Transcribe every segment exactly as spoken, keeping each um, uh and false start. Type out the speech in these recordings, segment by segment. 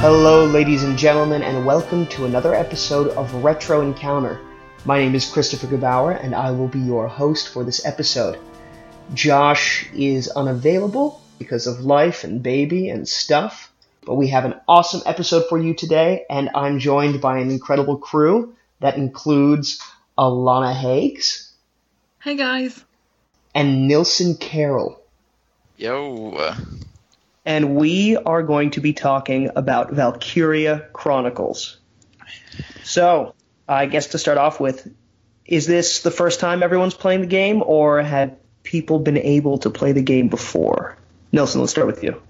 Hello, ladies and gentlemen, and welcome to another episode of Retro Encounter. My name is Christopher Gebauer, and I will be your host for this episode. Josh is unavailable because of life and baby and stuff, but we have an awesome episode for you today, and I'm joined by an incredible crew that includes Alana Hakes. Hey, guys. And Nilson Carroll. Yo. And we are going to be talking about Valkyria Chronicles. So, I guess to start off with, is this the first time everyone's playing the game, or have people been able to play the game before? Nilson, let's start with you.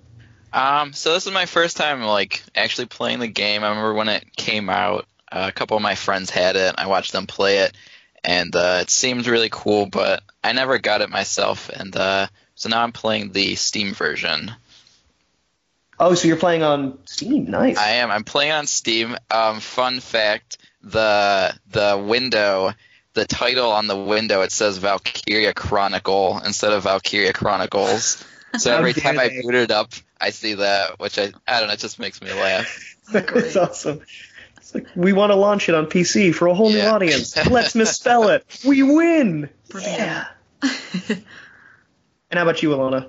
Um, so this is my first time, like, actually playing the game. I remember when it came out, uh, a couple of my friends had it. I watched them play it, and uh, it seemed really cool, but I never got it myself, and uh, so now I'm playing the Steam version. Oh, so you're playing on Steam. Nice. I am. I'm playing on Steam. Um, fun fact, the the window, the title on the window, it says Valkyria Chronicle instead of Valkyria Chronicles. So every time I boot it up, I see that, which I, I don't know, it just makes me laugh. That's awesome. It's like, we want to launch it on P C for a whole yeah. new audience. Let's misspell it. We win! Yeah. And how about you, Alana?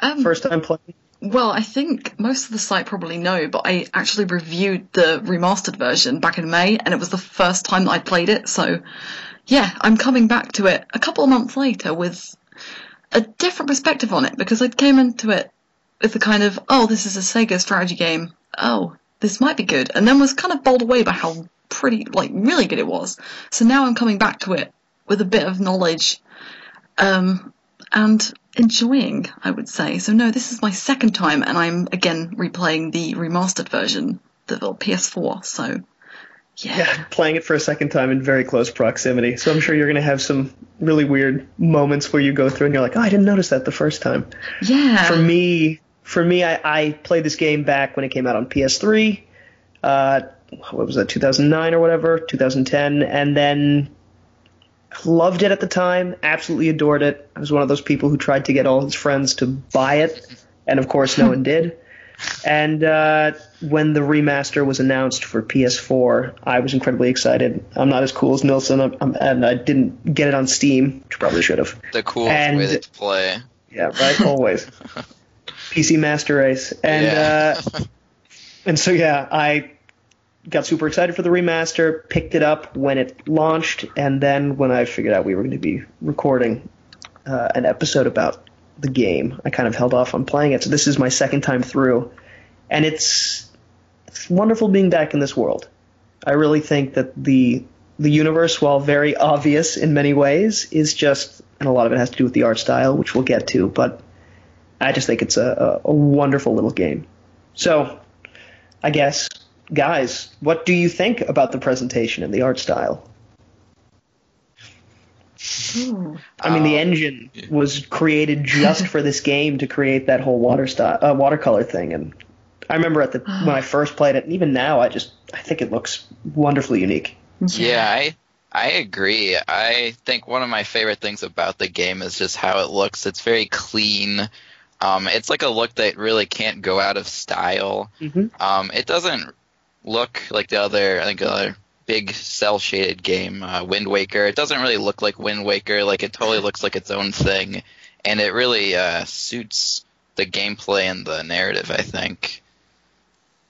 Um, First time playing? Well, I think most of the site probably know, but I actually reviewed the remastered version back in May, and it was the first time that I played it. So, yeah, I'm coming back to it a couple of months later with a different perspective on it, because I came into it with the kind of, oh, this is a Sega strategy game. Oh, this might be good. And then was kind of bowled away by how pretty, like, really good it was. So now I'm coming back to it with a bit of knowledge, um, and enjoying, I would say. So no, this is my second time, and I'm again replaying the remastered version, the P S four. So yeah. yeah, playing it for a second time in very close proximity. So I'm sure you're going to have some really weird moments where you go through and you're like, oh, I didn't notice that the first time. Yeah. For me, for me, I, I played this game back when it came out on P S three. Uh, what was that, two thousand nine or whatever, two thousand ten, and then loved it at the time, absolutely adored it. I was one of those people who tried to get all his friends to buy it, and of course no one did. And uh, when the remaster was announced for P S four, I was incredibly excited. I'm not as cool as Nilson, I'm, I'm, and I didn't get it on Steam, which I probably should have. The coolest and, way to play. Yeah, right, always. P C Master Race. And, yeah. uh, and so, yeah, I got super excited for the remaster, picked it up when it launched, and then when I figured out we were going to be recording uh, an episode about the game, I kind of held off on playing it. So this is my second time through, and it's it's wonderful being back in this world. I really think that the the universe, while very obvious in many ways, is just, and a lot of it has to do with the art style, which we'll get to, but I just think it's a, a, a wonderful little game. So, I guess, guys, what do you think about the presentation and the art style? Ooh. I mean, um, the engine yeah. was created just for this game to create that whole water style, uh, watercolor thing. And I remember at the when I first played it, and even now, I just I think it looks wonderfully unique. Yeah, I I agree. I think one of my favorite things about the game is just how it looks. It's very clean. Um, it's like a look that really can't go out of style. Mm-hmm. Um, it doesn't look like the other, I think, the other big cel-shaded game, uh, Wind Waker. It doesn't really look like Wind Waker. Like, it totally looks like its own thing, and it really uh, suits the gameplay and the narrative, I think.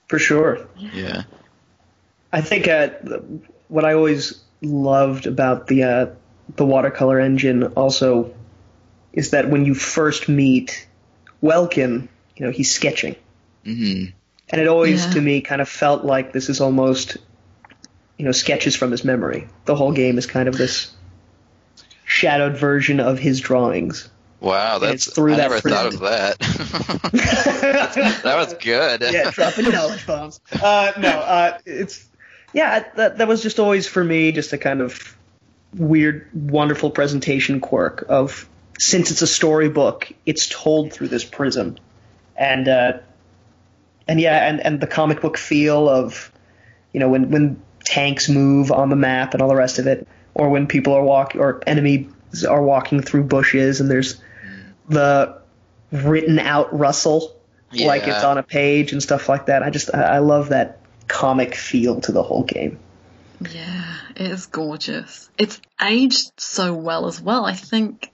For sure. Yeah. I think uh, what I always loved about the uh, the watercolor engine also is that when you first meet Welkin, you know, he's sketching. Mm-hmm. And it always, yeah. to me, kind of felt like this is almost, you know, sketches from his memory. The whole game is kind of this shadowed version of his drawings. Wow, that's through I that never friend. thought of that. That was good. Yeah, dropping knowledge bombs. Uh, no, uh, it's yeah, that that was just always for me just a kind of weird, wonderful presentation quirk of, since it's a storybook, it's told through this prism, and. Uh, And yeah, and, and the comic book feel of, you know, when, when tanks move on the map and all the rest of it, or when people are walk or enemies are walking through bushes and there's the written out rustle yeah. like it's on a page and stuff like that. I just I love that comic feel to the whole game. Yeah, it is gorgeous. It's aged so well as well. I think,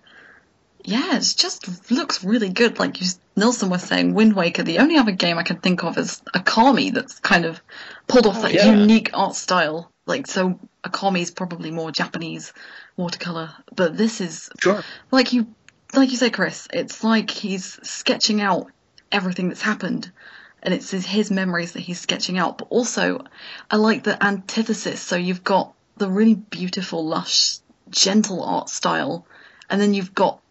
yeah, it just looks really good. Like you, Nilson was saying, Wind Waker, the only other game I can think of is Akami that's kind of pulled off oh, that yeah. unique art style. Like, so Akami is probably more Japanese watercolor, but this is, sure. like you like you say, Chris, it's like he's sketching out everything that's happened. And it's his memories that he's sketching out. But also, I like the antithesis. So you've got the really beautiful, lush, gentle art style. And then you've got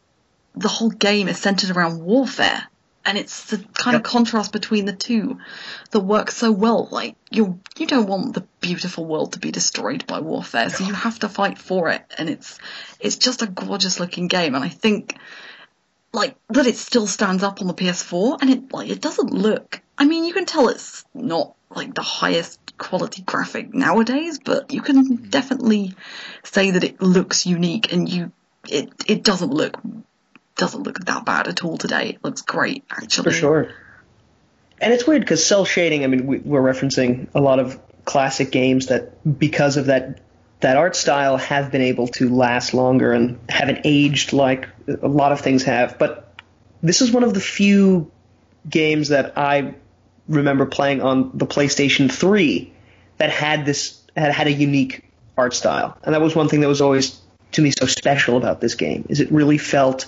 the whole game is centered around warfare. And it's the kind yep. of contrast between the two that works so well. Like, you you don't want the beautiful world to be destroyed by warfare. So you have to fight for it. And it's it's just a gorgeous-looking game. And I think, like, that it still stands up on the P S four. And it like it doesn't look... I mean, you can tell it's not, like, the highest quality graphic nowadays, but you can definitely say that it looks unique, and you it it doesn't look doesn't look that bad at all today. It looks great, actually. For sure. And it's weird, because cell shading, I mean, we, we're referencing a lot of classic games that, because of that that art style, have been able to last longer and haven't aged like a lot of things have. But this is one of the few games that I... remember playing on the PlayStation three that had this had, had a unique art style. And that was one thing that was always to me so special about this game, is it really felt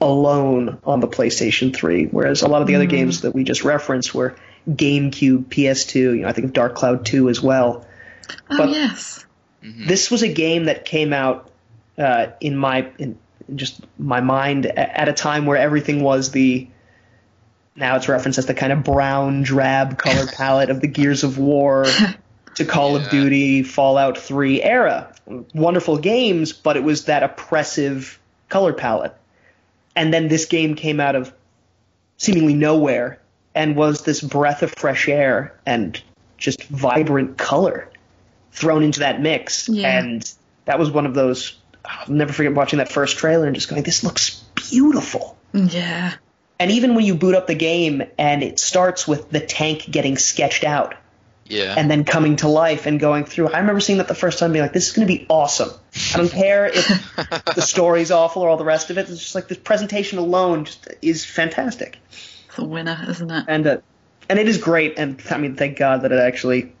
alone on the PlayStation three, whereas a lot of the mm. other games that we just referenced were GameCube, P S two, you know, I think of Dark Cloud two as well. Oh, but yes. This was a game that came out uh, in my in just my mind at a time where everything was the now it's referenced as the kind of brown, drab color palette of the Gears of War to Call yeah. of Duty, Fallout three era. Wonderful games, but it was that oppressive color palette. And then this game came out of seemingly nowhere and was this breath of fresh air and just vibrant color thrown into that mix. Yeah. And that was one of those... I'll never forget watching that first trailer and just going, this looks beautiful. Yeah. And even when you boot up the game and it starts with the tank getting sketched out yeah. and then coming to life and going through. I remember seeing that the first time being like, this is going to be awesome. I don't care if the story's awful or all the rest of it. It's just like this presentation alone just is fantastic. It's a winner, isn't it? And uh, and it is great. And I mean, thank God that it actually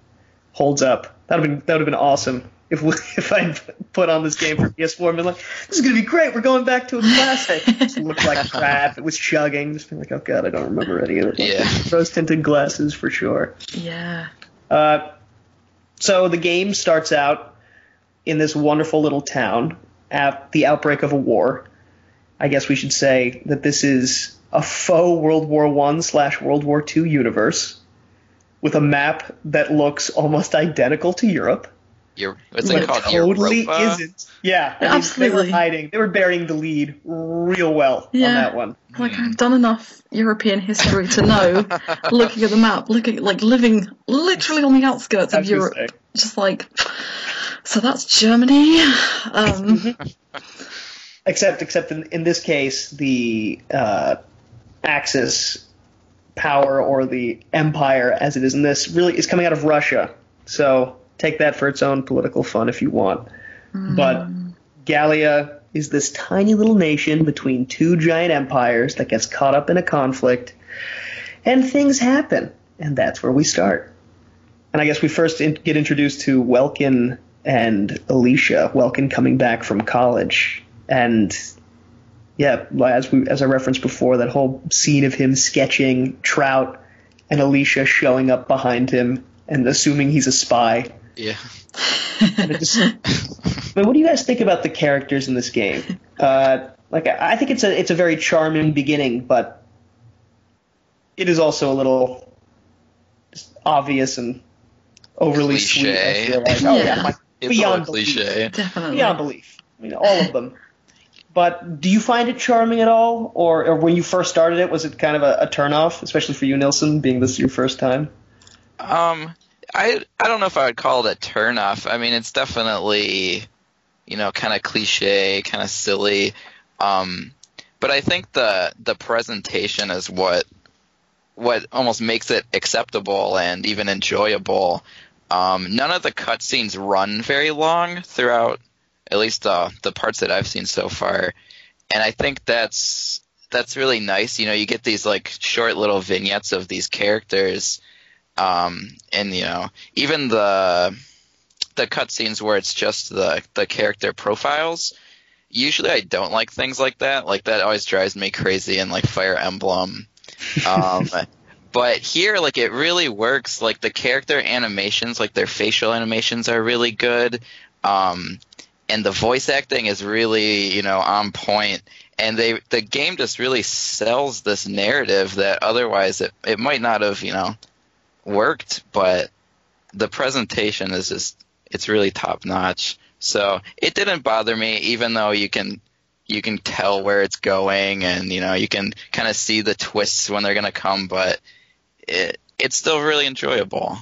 holds up. That would have been, that would have been awesome if we, if I put on this game for P S four and been like, this is going to be great, we're going back to a classic. It looked like crap, it was chugging, just being like, oh god, I don't remember any of it. Yeah. Rose-tinted glasses for sure. Yeah. Uh, so the game starts out in this wonderful little town at the outbreak of a war. I guess we should say that this is a faux World War One slash World War Two universe with a map that looks almost identical to Europe. Your, what's it like called? Totally Europa? Isn't. Yeah, I mean, absolutely. They were hiding. They were burying the lead real well yeah. on that one. Like I've done enough European history to know, looking at the map, looking like living literally on the outskirts of Europe, sick. Just like so that's Germany. Um, except, except in, in this case, the uh, Axis power or the empire, as it is in this, really is coming out of Russia. So. Take that for its own political fun if you want. Mm. But Gallia is this tiny little nation between two giant empires that gets caught up in a conflict, and things happen, and that's where we start. And I guess we first in- get introduced to Welkin and Alicia, Welkin coming back from college. And, yeah, as we as I referenced before, that whole scene of him sketching Trout and Alicia showing up behind him and assuming he's a spy. Yeah. Just, but what do you guys think about the characters in this game? Uh, like, I think it's a it's a very charming beginning, but it is also a little obvious and overly cliche. Sweet. I feel like. Oh, yeah. Like, it's beyond cliche. Belief. Definitely. Beyond belief. I mean, all of them. But do you find it charming at all, or, or when you first started it, was it kind of a, a turnoff, especially for you, Nilson, being this your first time? Um. I I don't know if I would call it a turnoff. I mean, it's definitely, you know, kind of cliche, kind of silly. Um, but I think the the presentation is what what almost makes it acceptable and even enjoyable. Um, none of the cutscenes run very long throughout, at least uh, the parts that I've seen so far. And I think that's that's really nice. You know, you get these like short little vignettes of these characters, um, and you know, even the the cutscenes where it's just the the character profiles. Usually, I don't like things like that. Like that always drives me crazy in like Fire Emblem. Um, but here, like it really works. Like the character animations, like their facial animations, are really good. Um, And the voice acting is really, you know, on point. And they the game just really sells this narrative that otherwise it, it might not have, you know, worked. But the presentation is just, it's really top notch. So it didn't bother me, even though you can you can tell where it's going and, you know, you can kind of see the twists when they're going to come. But it it's still really enjoyable.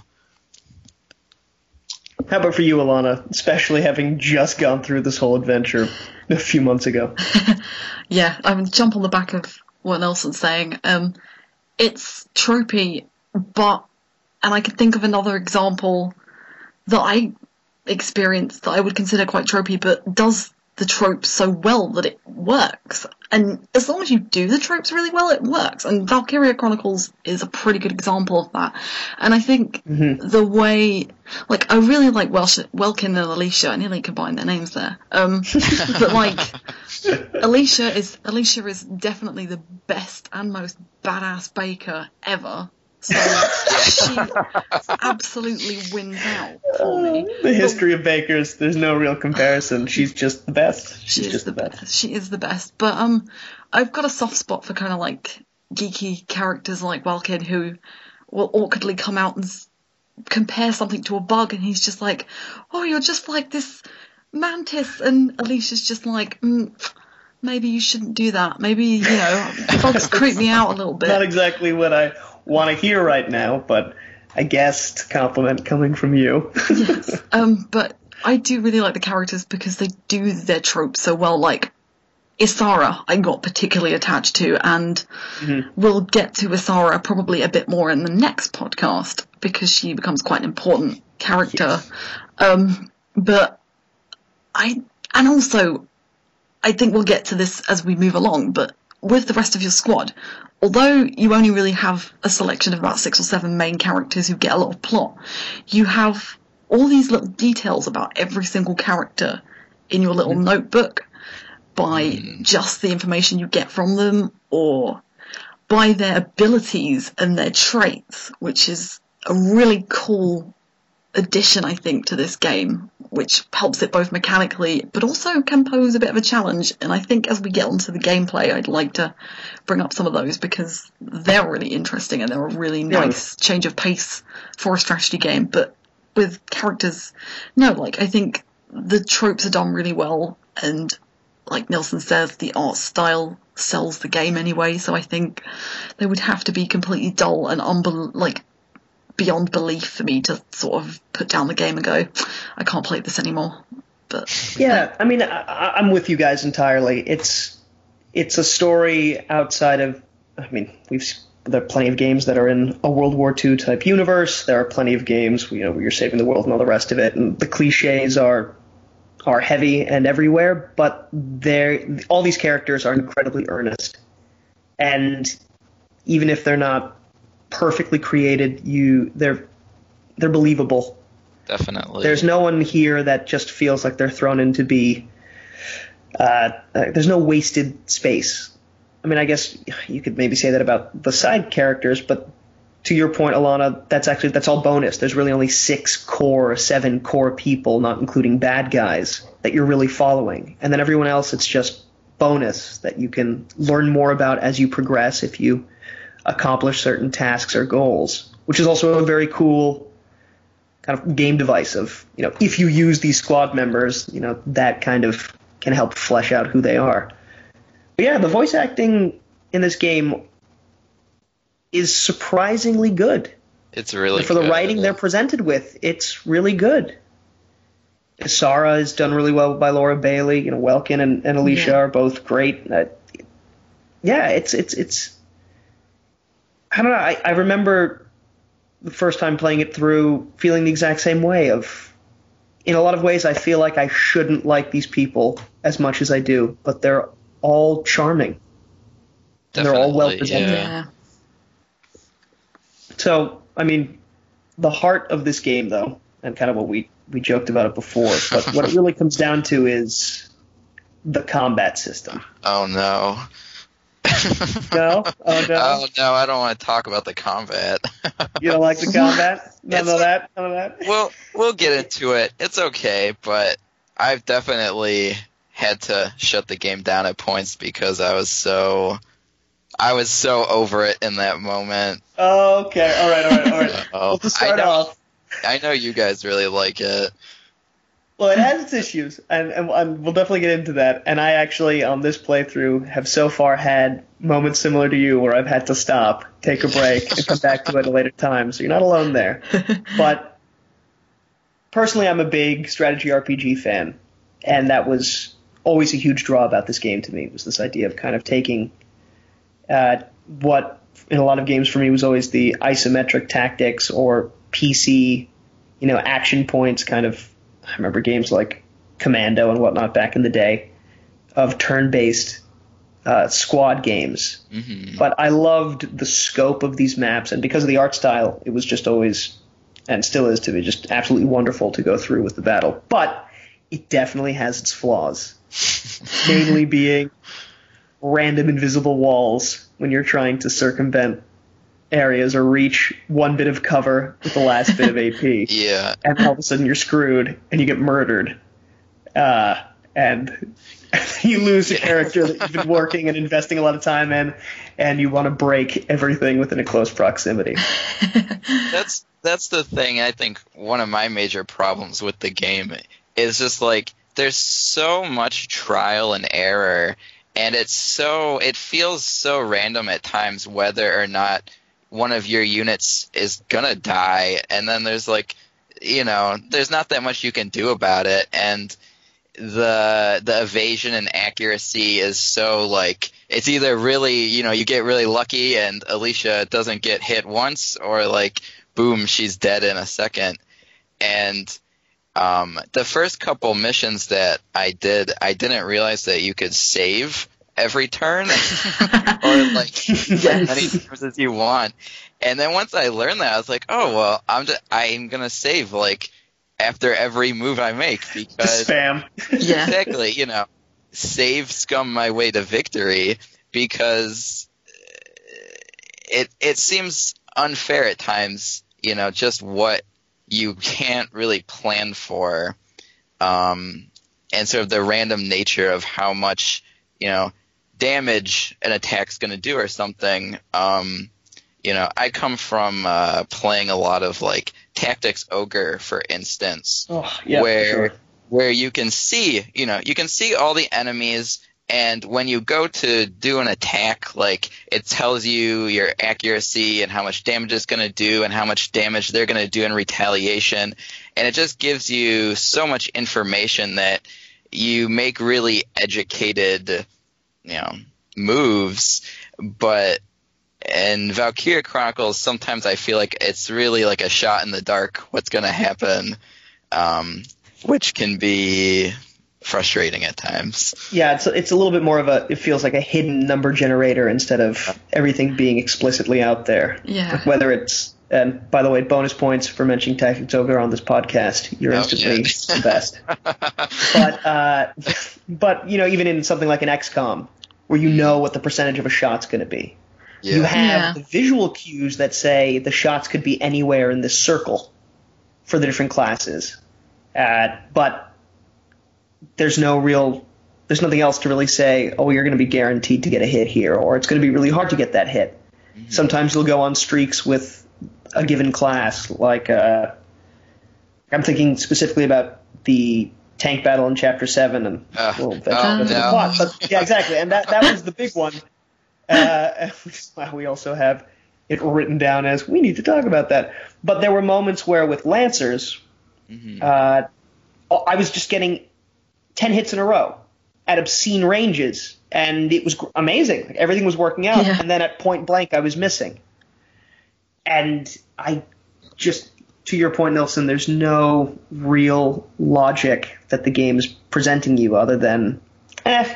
How about for you, Alana, especially having just gone through this whole adventure a few months ago? Yeah, I would jump on the back of what Nilson's saying. Um, it's tropey, but... And I can think of another example that I experienced that I would consider quite tropey, but does the trope so well that it works. And as long as you do the tropes really well, it works. And Valkyria Chronicles is a pretty good example of that. And I think mm-hmm. the way... Like, I really like Welsh, Welkin and Alicia. I nearly combined their names there. Um, but, like, Alicia is Alicia is definitely the best and most badass baker ever. So she absolutely wins out for me. The history but, of bakers, there's no real comparison. She's just the best. She's she just the best. best. She is the best. But um, I've got a soft spot for kind of like geeky characters like Welkin who will awkwardly come out and s- compare something to a bug, and he's just like, "Oh, you're just like this mantis," and Alicia's just like, mm, "Maybe you shouldn't do that. Maybe you know, bugs creep me out a little bit." Not exactly what I want to hear right now, but I guess compliment coming from you. Yes, um, but I do really like the characters because they do their tropes so well. Like Isara, I got particularly attached to, and mm-hmm. we'll get to Isara probably a bit more in the next podcast because she becomes quite an important character. Yes. Um, but I, and also, I think we'll get to this as we move along, but with the rest of your squad, although you only really have a selection of about six or seven main characters who get a lot of plot, you have all these little details about every single character in your little mm. notebook by mm. just the information you get from them or by their abilities and their traits, which is a really cool addition, I think, to this game, which helps it both mechanically but also can pose a bit of a challenge. And I think as we get onto the gameplay, I'd like to bring up some of those because they're really interesting and they're a really nice yeah. change of pace for a strategy game. But with characters, no, like I think the tropes are done really well, and like Nilson says, the art style sells the game anyway, so I think they would have to be completely dull and unbel- like beyond belief for me to sort of put down the game and go, I can't play this anymore. But yeah, I mean, I, I'm with you guys entirely. It's it's a story outside of, I mean, we've there are plenty of games that are in a World War Two type universe. There are plenty of games, you know, where you're saving the world and all the rest of it, and the cliches are are heavy and everywhere. But they're all these characters are incredibly earnest, and even if they're not perfectly created, you they're they're believable. Definitely. There's no one here that just feels like they're thrown in to be uh, uh there's no wasted space. I mean, I guess you could maybe say that about the side characters, but to your point, Alana, that's actually that's all bonus. There's really only six core, seven core people, not including bad guys, that you're really following. And then everyone else, it's just bonus that you can learn more about as you progress if you accomplish certain tasks or goals, which is also a very cool kind of game device of, you know, if you use these squad members, you know, that kind of can help flesh out who they are. But yeah, the voice acting in this game is surprisingly good. It's really good. For the writing they're presented with, it's really good. Isara is done really well by Laura Bailey. You know, Welkin and, and Alicia yeah. are both great. Uh, yeah, it's it's it's I don't know. I, I remember the first time playing it through feeling the exact same way of, in a lot of ways, I feel like I shouldn't like these people as much as I do, but they're all charming. And they're all well presented. Yeah. So, I mean, the heart of this game, though, and kind of what we, we joked about it before, but what it really comes down to is the combat system. Oh, no. No? Oh, no? Oh, no, I don't want to talk about the combat. You don't like the combat? None it's, of that? None of that? We'll, we'll get into it. It's okay, but I've definitely had to shut the game down at points because I was so... I was so over it in that moment. Oh, okay. All right, all right, all right. Well, to start I know, off... I know you guys really like it. Well, it has its issues, and, and, and we'll definitely get into that. And I actually, on this playthrough, have so far had moments similar to you where I've had to stop, take a break, and come back to it at a later time, so you're not alone there. But personally, I'm a big strategy R P G fan, and that was always a huge draw about this game to me, was this idea of kind of taking... Uh, what in a lot of games for me was always the isometric tactics or P C, you know, action points kind of. I remember games like Commando and whatnot back in the day of turn-based uh, squad games. Mm-hmm. But I loved the scope of these maps, and because of the art style, it was just always, and still is to me, just absolutely wonderful to go through with the battle. But it definitely has its flaws, mainly being random invisible walls when you're trying to circumvent areas or reach one bit of cover with the last bit of A P. Yeah. And all of a sudden you're screwed and you get murdered. Uh, and you lose a character that you've been working and investing a lot of time in, and you want to break everything within a close proximity. That's that's the thing. I think one of my major problems with the game is just like there's so much trial and error. And it's so it feels so random at times whether or not one of your units is gonna die, and then there's like, you know, there's not that much you can do about it, and the the evasion and accuracy is so like it's either really, you know, you get really lucky and Alicia doesn't get hit once, or like boom, she's dead in a second. And Um, the first couple missions that I did, I didn't realize that you could save every turn or like as many times as you want. And then once I learned that, I was like, oh well, I'm just, I'm gonna save like after every move I make because spam. Yeah. Exactly, you know, save scum my way to victory because it it seems unfair at times, you know, just what you can't really plan for, um, and sort of the random nature of how much, you know, damage an attack's going to do or something. Um, you know, I come from uh, playing a lot of like Tactics Ogre, for instance, oh, yeah, where for sure. where you can see, you know, you can see all the enemies, and when you go to do an attack, like it tells you your accuracy and how much damage it's going to do and how much damage they're going to do in retaliation. And it just gives you so much information that you make really educated, you know, moves. But in Valkyria Chronicles, sometimes I feel like it's really like a shot in the dark what's going to happen, um, which can be frustrating at times. Yeah, it's it's a little bit more of a, it feels like a hidden number generator instead of everything being explicitly out there. Yeah. Like whether it's, and by the way, bonus points for mentioning Tactics Ogre on this podcast. You're oh, instantly yeah. the best. But uh, but you know, even in something like an X COM, where you know what the percentage of a shot's going to be, yeah. you have yeah. the visual cues that say the shots could be anywhere in this circle for the different classes. Uh, but there's no real, there's nothing else to really say, oh, you're going to be guaranteed to get a hit here, or it's going to be really hard to get that hit. Mm-hmm. Sometimes you'll go on streaks with a given class, like uh, I'm thinking specifically about the tank battle in Chapter seven. And, uh, well, that's, oh, that's no. the plot, but, yeah, exactly, and that, that was the big one. Uh, we also have it written down as, we need to talk about that. But there were moments where with Lancers, mm-hmm. uh, I was just getting ten hits in a row at obscene ranges, and it was amazing. Like, everything was working out, yeah. and then at point blank I was missing. And I just, to your point, Nilson, there's no real logic that the game is presenting you other than, eh,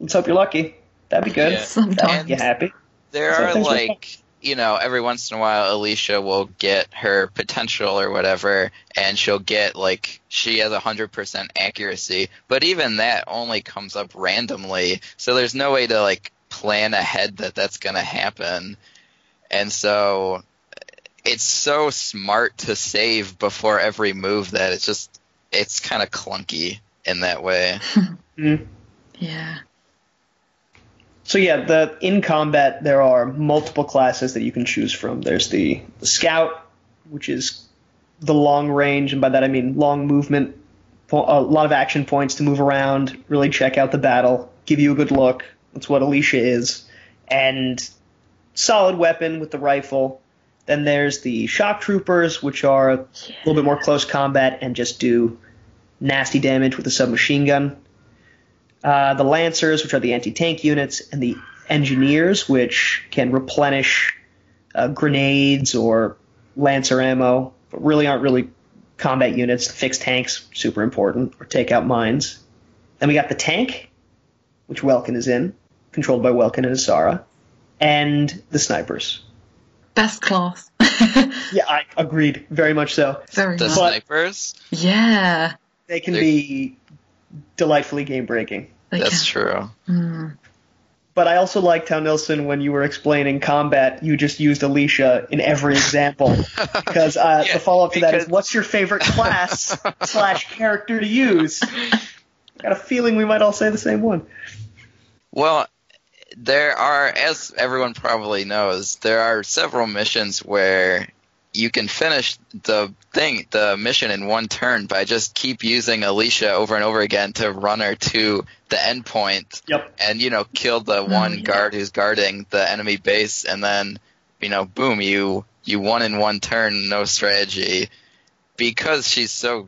let's hope you're lucky. That'd be good. Yeah. Sometimes you're happy. There are, like, you know, every once in a while Alicia will get her potential or whatever, and she'll get, like, she has one hundred percent accuracy. But even that only comes up randomly, so there's no way to, like, plan ahead that that's going to happen. And so it's so smart to save before every move that it's just, it's kind of clunky in that way. Mm. Yeah. So yeah, the in combat there are multiple classes that you can choose from. There's the scout, which is the long range, and by that I mean long movement, a lot of action points to move around, really check out the battle, give you a good look. That's what Alicia is, and solid weapon with the rifle. Then there's the shock troopers, which are a little bit more close combat and just do nasty damage with a submachine gun. Uh, the Lancers, which are the anti-tank units, and the Engineers, which can replenish uh, grenades or Lancer ammo, but really aren't really combat units. Fix tanks, super important, or take out mines. Then we got the tank, which Welkin is in, controlled by Welkin and Isara, and the snipers. Best class. Yeah, I agreed, very much so. Very the much. Snipers? Yeah. They can They're... be delightfully game-breaking. That's true. Mm. But I also liked how, Nilson, when you were explaining combat, you just used Alicia in every example. Because uh, yeah, the follow-up to because... that is, what's your favorite class slash character to use? I got a feeling we might all say the same one. Well, there are, as everyone probably knows, there are several missions where you can finish the thing, the mission in one turn by just keep using Alicia over and over again to run her to the end point. Yep. And, you know, kill the one oh, yeah. guard who's guarding the enemy base, and then, you know, boom, you you won in one turn, no strategy. Because she's so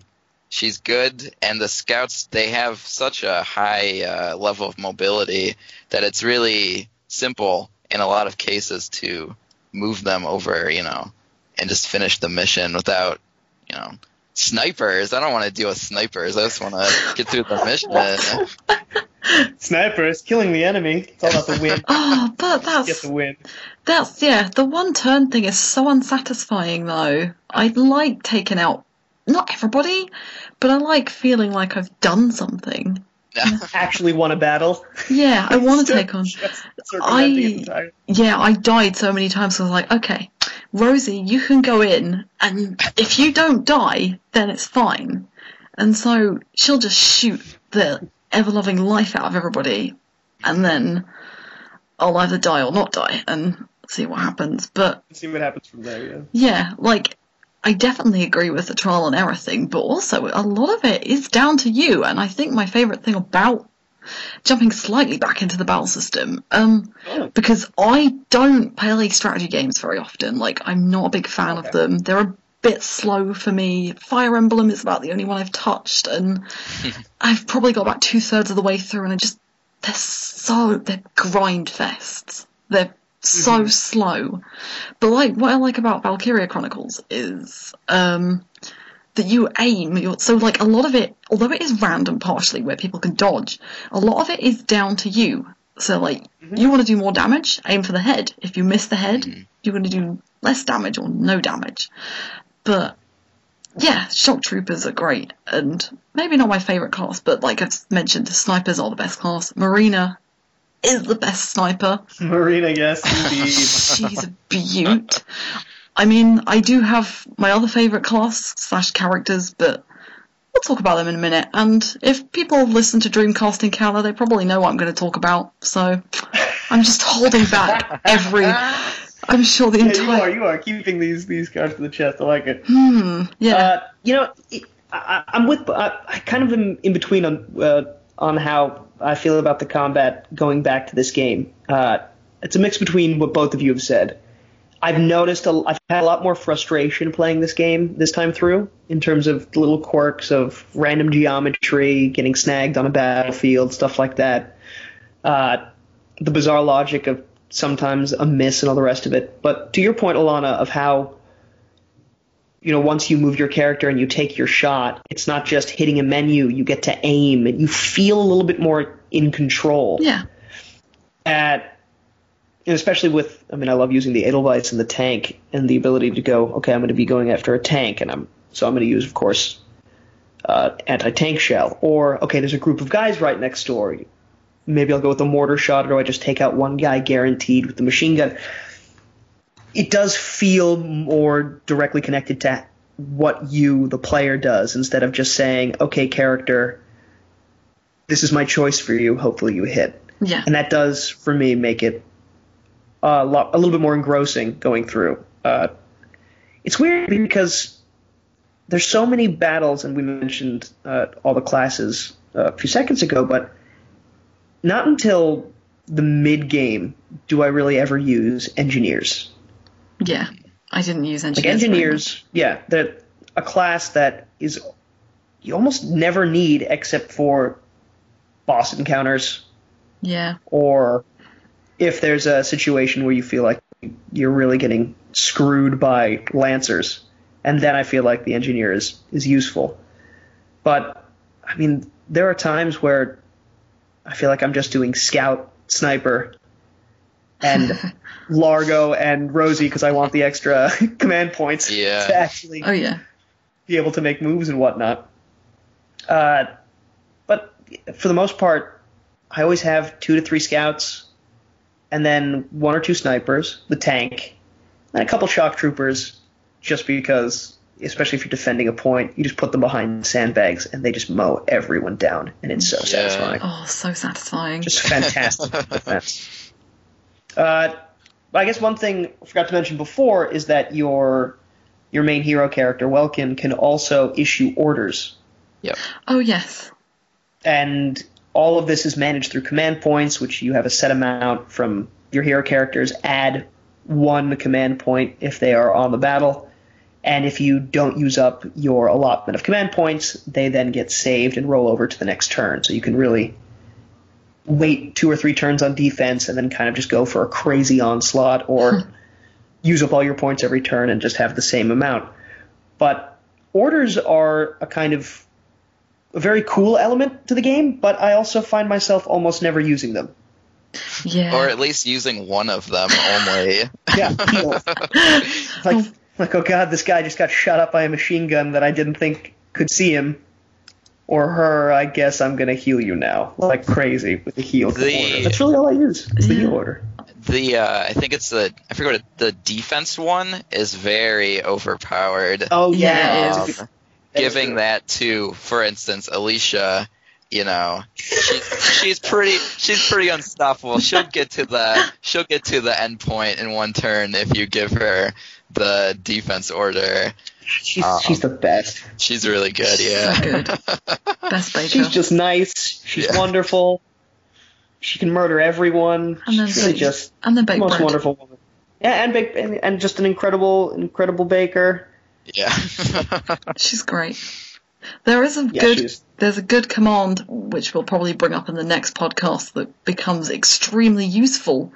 she's good, and the scouts, they have such a high uh, level of mobility that it's really simple in a lot of cases to move them over, you know, and just finish the mission without, you know, snipers. I don't want to deal with snipers. I just want to get through the mission. Snipers, killing the enemy. It's all about the win. Oh, but that's... Get the win. That's, yeah, the one-turn thing is so unsatisfying, though. I like taking out, not everybody, but I like feeling like I've done something. Actually won a battle. Yeah, I want to take on... I, yeah, I died so many times, so I was like, okay, Rosie, you can go in, and if you don't die, then it's fine. And so she'll just shoot the ever-loving life out of everybody, and then I'll either die or not die, and see what happens. But see what happens from there, yeah. Yeah, like, I definitely agree with the trial and error thing, but also a lot of it is down to you, and I think my favourite thing about jumping slightly back into the battle system, um, oh. because I don't play strategy games very often. Like, I'm not a big fan okay. of them. They're a bit slow for me. Fire Emblem is about the only one I've touched, and I've probably got about two-thirds of the way through, and I just, they're so, they're grind fests. They're so mm-hmm. slow. But like, what I like about Valkyria Chronicles is um, that you aim. You're, so like a lot of it, although it is random partially where people can dodge, a lot of it is down to you. So like, mm-hmm. you want to do more damage, aim for the head. If you miss the head, mm-hmm. you're going to do less damage or no damage. But yeah, shock troopers are great, and maybe not my favourite class, but like I've mentioned, snipers are the best class. Marina is the best sniper. Marina, yes, indeed. She's a beaut. I mean, I do have my other favourite class slash characters, but we'll talk about them in a minute. And if people listen to Dreamcast in Canada, they probably know what I'm going to talk about. So I'm just holding back every... I'm sure the yeah, entire... You are, you are keeping these, these cards to the chest. I like it. Hmm, yeah. Uh, you know, it, I, I'm with... I, I kind of am in between on uh, on how... I feel about the combat going back to this game. Uh, it's a mix between what both of you have said. I've noticed a, I've had a lot more frustration playing this game this time through in terms of the little quirks of random geometry, getting snagged on a battlefield, stuff like that. Uh, the bizarre logic of sometimes a miss and all the rest of it. But to your point, Alana, of how, you know, once you move your character and you take your shot, it's not just hitting a menu. You get to aim and you feel a little bit more in control. Yeah. At, and especially with, I mean, I love using the Edelweiss and the tank and the ability to go, okay, I'm going to be going after a tank. And I'm, so I'm going to use, of course, uh, anti-tank shell, or, okay, there's a group of guys right next door. Maybe I'll go with a mortar shot, or do I just take out one guy guaranteed with the machine gun? It does feel more directly connected to what you, the player, does, instead of just saying, okay, character, this is my choice for you. Hopefully you hit. Yeah. And that does, for me, make it a, lot, a little bit more engrossing going through. Uh, it's weird because there's so many battles, and we mentioned uh, all the classes uh, a few seconds ago, but not until the mid-game do I really ever use engineers. Yeah, I didn't use engineers. Like engineers, yeah, they're a class that is you almost never need except for boss encounters. Yeah. Or if there's a situation where you feel like you're really getting screwed by lancers, and then I feel like the engineer is, is useful. But, I mean, there are times where I feel like I'm just doing scout, sniper, and Largo and Rosie because I want the extra command points yeah. to actually oh, yeah. be able to make moves and whatnot. Uh, but for the most part, I always have two to three scouts and then one or two snipers, the tank, and a couple shock troopers just because, especially if you're defending a point, you just put them behind sandbags and they just mow everyone down, and it's so yeah. satisfying. Oh, so satisfying. Just fantastic defense. Uh, but I guess one thing I forgot to mention before is that your your main hero character, Welkin, can also issue orders. Yep. Oh, yes. And all of this is managed through command points, which you have a set amount from your hero characters. Add one command point if they are on the battle. And if you don't use up your allotment of command points, they then get saved and roll over to the next turn. So you can really wait two or three turns on defense and then kind of just go for a crazy onslaught, or use up all your points every turn and just have the same amount. But orders are a kind of a very cool element to the game, but I also find myself almost never using them. Yeah. Or at least using one of them only. Yeah. Cool. Like, like, oh God, this guy just got shot up by a machine gun that I didn't think could see him. Or her, I guess I'm going to heal you now. Like crazy with the heal the, order. That's really all I use, is the heal order. The, uh, I think it's the, I forget what it, the defense one is very overpowered. Oh, yeah. Um, it is. Giving that to, for instance, Alicia, you know, she, she's pretty, she's pretty unstoppable. She'll get to the, she'll get to the end point in one turn if you give her the defense order. She's um, she's the best. She's really good, yeah. So good. Best baker. She's just nice. She's yeah. wonderful. She can murder everyone. And she's really just and the most bread. Wonderful woman. Yeah, and bake and, and just an incredible, incredible baker. Yeah. She's great. There is a yeah, good there's a good command which we'll probably bring up in the next podcast that becomes extremely useful,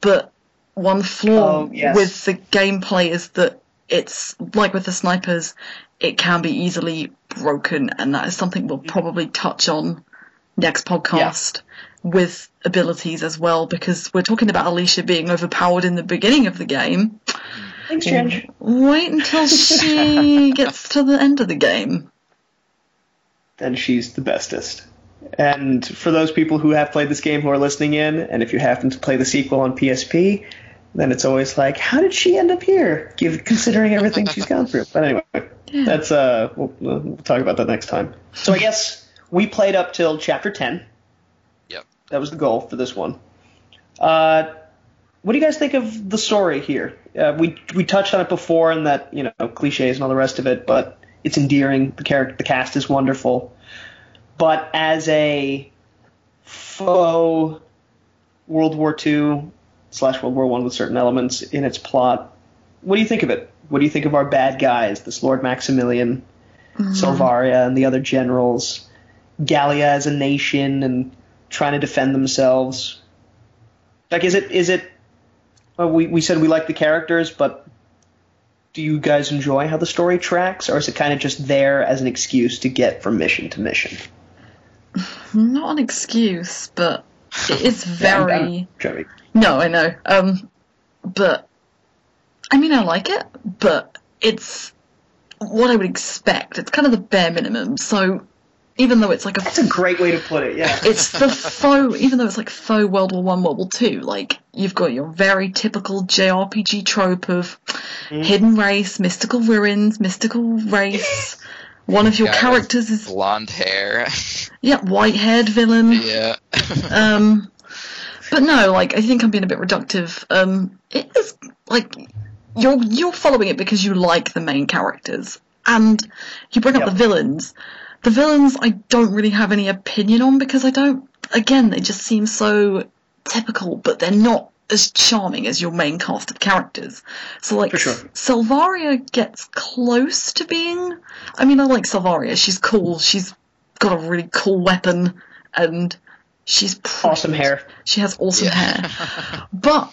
but one flaw oh, yes. with the gameplay is that it's like with the snipers, it can be easily broken, and that is something we'll probably touch on next podcast yeah. with abilities as well, because we're talking about Alicia being overpowered in the beginning of the game. Thanks, Jen. Wait until she gets to the end of the game. Then she's the bestest. And for those people who have played this game who are listening in, and if you happen to play the sequel on P S P, then it's always like, how did she end up here, Give, considering everything she's gone through? But anyway, yeah. that's uh, we'll, we'll talk about that next time. So I guess we played up till chapter ten. Yep. That was the goal for this one. Uh, what do you guys think of the story here? Uh, we we touched on it before, and that, you know, cliches and all the rest of it, but it's endearing. The character, the cast is wonderful. But as a faux World War Two slash World War One with certain elements in its plot, what do you think of it? What do you think of our bad guys, this Lord Maximilian, mm. Selvaria, and the other generals, Gallia as a nation and trying to defend themselves? Like, is it is it uh, we, we said we like the characters, but do you guys enjoy how the story tracks, or is it kind of just there as an excuse to get from mission to mission? Not an excuse, but it is very... yeah, no, I know. Um, but, I mean, I like it, but it's what I would expect. It's kind of the bare minimum, so... Even though it's like a... That's a great way to put it, yeah. It's the faux... Even though it's like faux World War One, World War Two, like, you've got your very typical J R P G trope of mm. hidden race, mystical ruins, mystical race. One of your Guy characters is... blonde hair. Yeah, white-haired villain. Yeah. um, But no, like, I think I'm being a bit reductive. Um, It is, like, you're, you're following it because you like the main characters. And you bring yep. up the villains... The villains I don't really have any opinion on because I don't... Again, they just seem so typical, but they're not as charming as your main cast of characters. So, like, sure. Selvaria gets close to being... I mean, I like Selvaria. She's cool. She's got a really cool weapon, and she's... Awesome hair. She has awesome yeah. hair. But...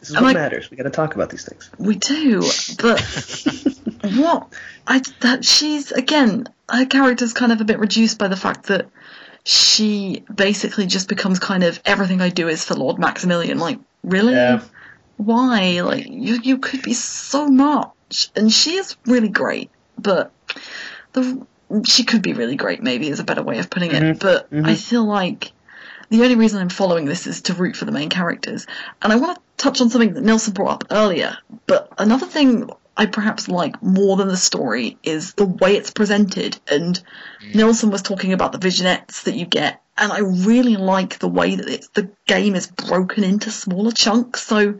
This is what I, matters. We got to talk about these things. We do, but what I that she's again her character's kind of a bit reduced by the fact that she basically just becomes kind of everything I do is for Lord Maximilian. Like, really, yeah. why? Like, you you could be so much, and she is really great, but the she could be really great. Maybe is a better way of putting mm-hmm. it. But mm-hmm. I feel like. The only reason I'm following this is to root for the main characters. And I want to touch on something that Nilson brought up earlier, but another thing I perhaps like more than the story is the way it's presented. And mm. Nilson was talking about the vignettes that you get, and I really like the way that it's, the game is broken into smaller chunks, so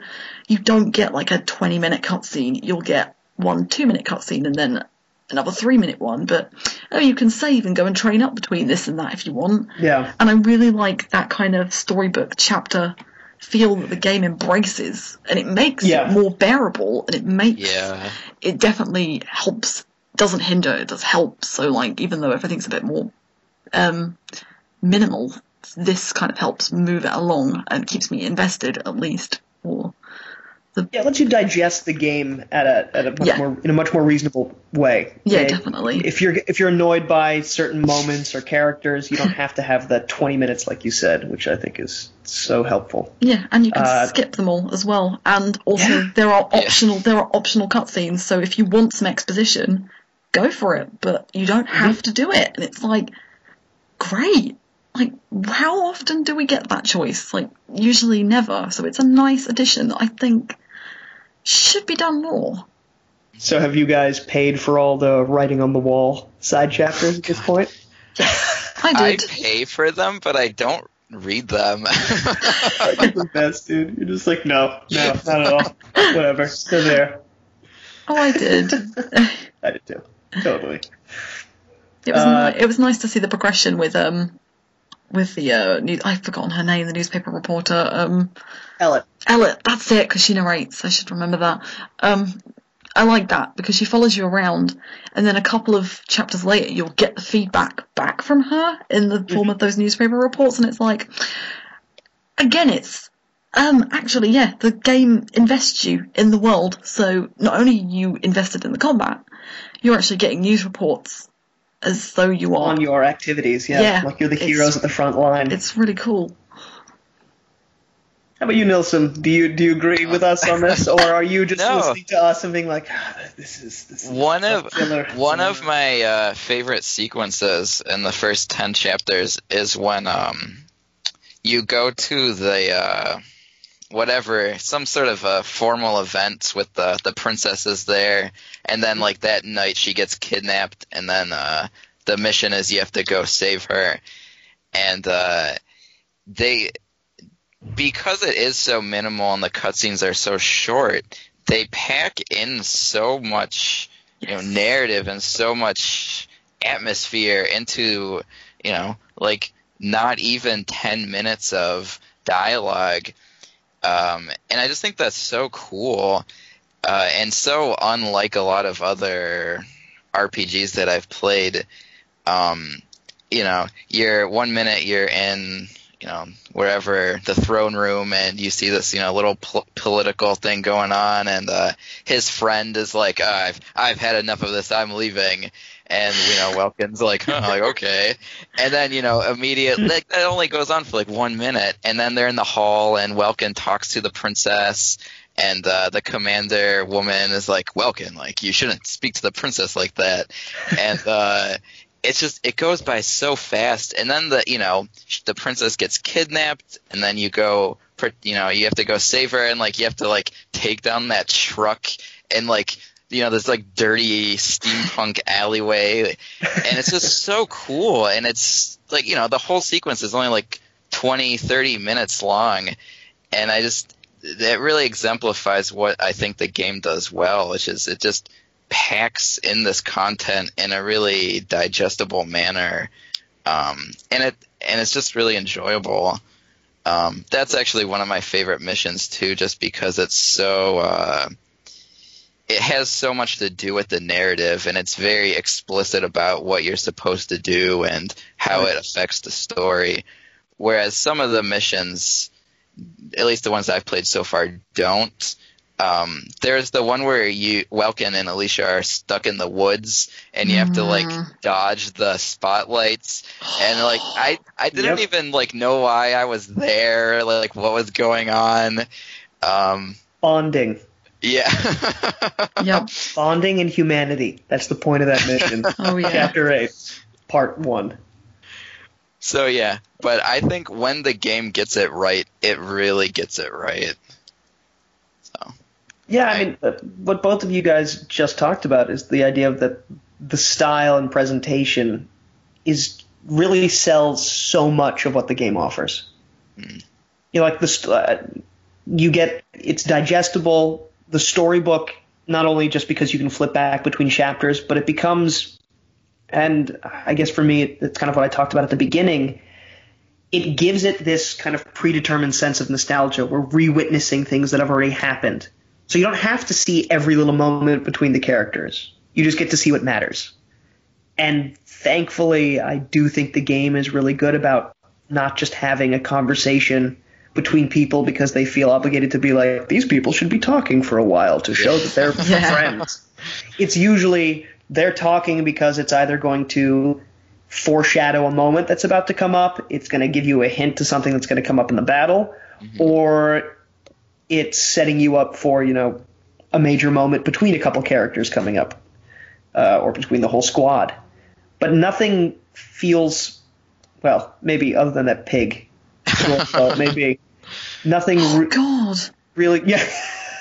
you don't get like a twenty-minute cutscene. You'll get one two-minute cutscene and then another three-minute one, but oh, you can save and go and train up between this and that if you want. Yeah. And I really like that kind of storybook chapter feel that the game embraces, and it makes yeah. it more bearable, and it makes yeah. it definitely helps. Doesn't hinder, it does help. So, like, even though everything's a bit more um, minimal, this kind of helps move it along and keeps me invested, at least, for... The, yeah, it lets you digest the game at a at a much yeah. more in a much more reasonable way. Yeah, okay? Definitely. If you're if you're annoyed by certain moments or characters, you don't have to have the twenty minutes like you said, which I think is so helpful. Yeah, and you can uh, skip them all as well. And also yeah. there are optional yeah. there are optional cutscenes, so if you want some exposition, go for it. But you don't have mm-hmm. to do it. And it's like great. Like, how often do we get that choice? Like, usually never. So it's a nice addition that I think should be done more. So have you guys paid for all the writing on the wall side chapters at this point? I did. I pay for them, but I don't read them. You're the best, dude. You're just like, no, no, not at all. Whatever. They're there. Oh, I did. I did too. Totally. It was, uh, ni- it was nice to see the progression with... um. With the, uh, new- I've forgotten her name, the newspaper reporter. Um, Ellet. Ellet, that's it, because she narrates. I should remember that. Um, I like that, because she follows you around, and then a couple of chapters later, you'll get the feedback back from her in the form of those newspaper reports, and it's like, again, it's, um, actually, yeah, the game invests you in the world, so not only are you invested in the combat, you're actually getting news reports as though you are on your activities, yeah. yeah like you're the heroes at the front line. It's really cool. How about you, Nilson? Do you do you agree with us on this, or are you just no. listening to us and being like, ah, "This is this one is of killer. one killer. of my uh, favorite sequences in the first ten chapters is when um you go to the uh, whatever some sort of a formal event with the the princesses there. And then, like, that night she gets kidnapped, and then uh, the mission is you have to go save her. And uh, they – because it is so minimal and the cutscenes are so short, they pack in so much you know, narrative and so much atmosphere into, you know, like, not even ten minutes of dialogue. Um, and I just think that's so cool. Uh, and so unlike a lot of other R P Gs that I've played, um, you know, you're one minute you're in you know, wherever the throne room, and you see this, you know, little pol- political thing going on, and uh, his friend is like, oh, I've I've had enough of this, I'm leaving. And, you know, Welkin's like, oh, like, okay. And then, you know, immediately, like, that only goes on for like one minute. And then they're in the hall, and Welkin talks to the princess, and uh, the commander woman is like, Welkin, like, you shouldn't speak to the princess like that. And uh, it's just, it goes by so fast. And then, the you know, the princess gets kidnapped, and then you go, you know, you have to go save her, and, like, you have to, like, take down that truck and, like, you know, this, like, dirty steampunk alleyway, and it's just so cool, and it's, like, you know, the whole sequence is only, like, twenty, thirty minutes long, and I just, that really exemplifies what I think the game does well, which is it just packs in this content in a really digestible manner, um, and it, and it's just really enjoyable. Um, that's actually one of my favorite missions, too, just because it's so, uh, it has so much to do with the narrative, and it's very explicit about what you're supposed to do and how it affects the story. Whereas some of the missions, at least the ones I've played so far, don't. Um, there's the one where you, Welkin and Alicia are stuck in the woods, and you have to, like, dodge the spotlights. And, like, I, I didn't yep. even, like, know why I was there, like, what was going on. Um, Bonding. Yeah. Yep. Bonding and humanity. That's the point of that mission. Oh, yeah. Chapter eight, part one. So, yeah. But I think when the game gets it right, it really gets it right. So. Yeah, I, I mean, what both of you guys just talked about is the idea of that the style and presentation is really sells so much of what the game offers. Mm. You know, like, the uh, you get – it's digestible – the storybook, not only just because you can flip back between chapters, but it becomes, and I guess for me, it, it's kind of what I talked about at the beginning, it gives it this kind of predetermined sense of nostalgia. We're re-witnessing things that have already happened. So you don't have to see every little moment between the characters. You just get to see what matters. And thankfully, I do think the game is really good about not just having a conversation between people because they feel obligated to be like, these people should be talking for a while to show that they're yeah. friends. It's usually they're talking because it's either going to foreshadow a moment that's about to come up, it's going to give you a hint to something that's going to come up in the battle, mm-hmm. or it's setting you up for, you know, a major moment between a couple characters coming up, uh, or between the whole squad. But nothing feels, well, maybe other than that pig, well, uh, maybe nothing. Re- oh, God. Really, yeah.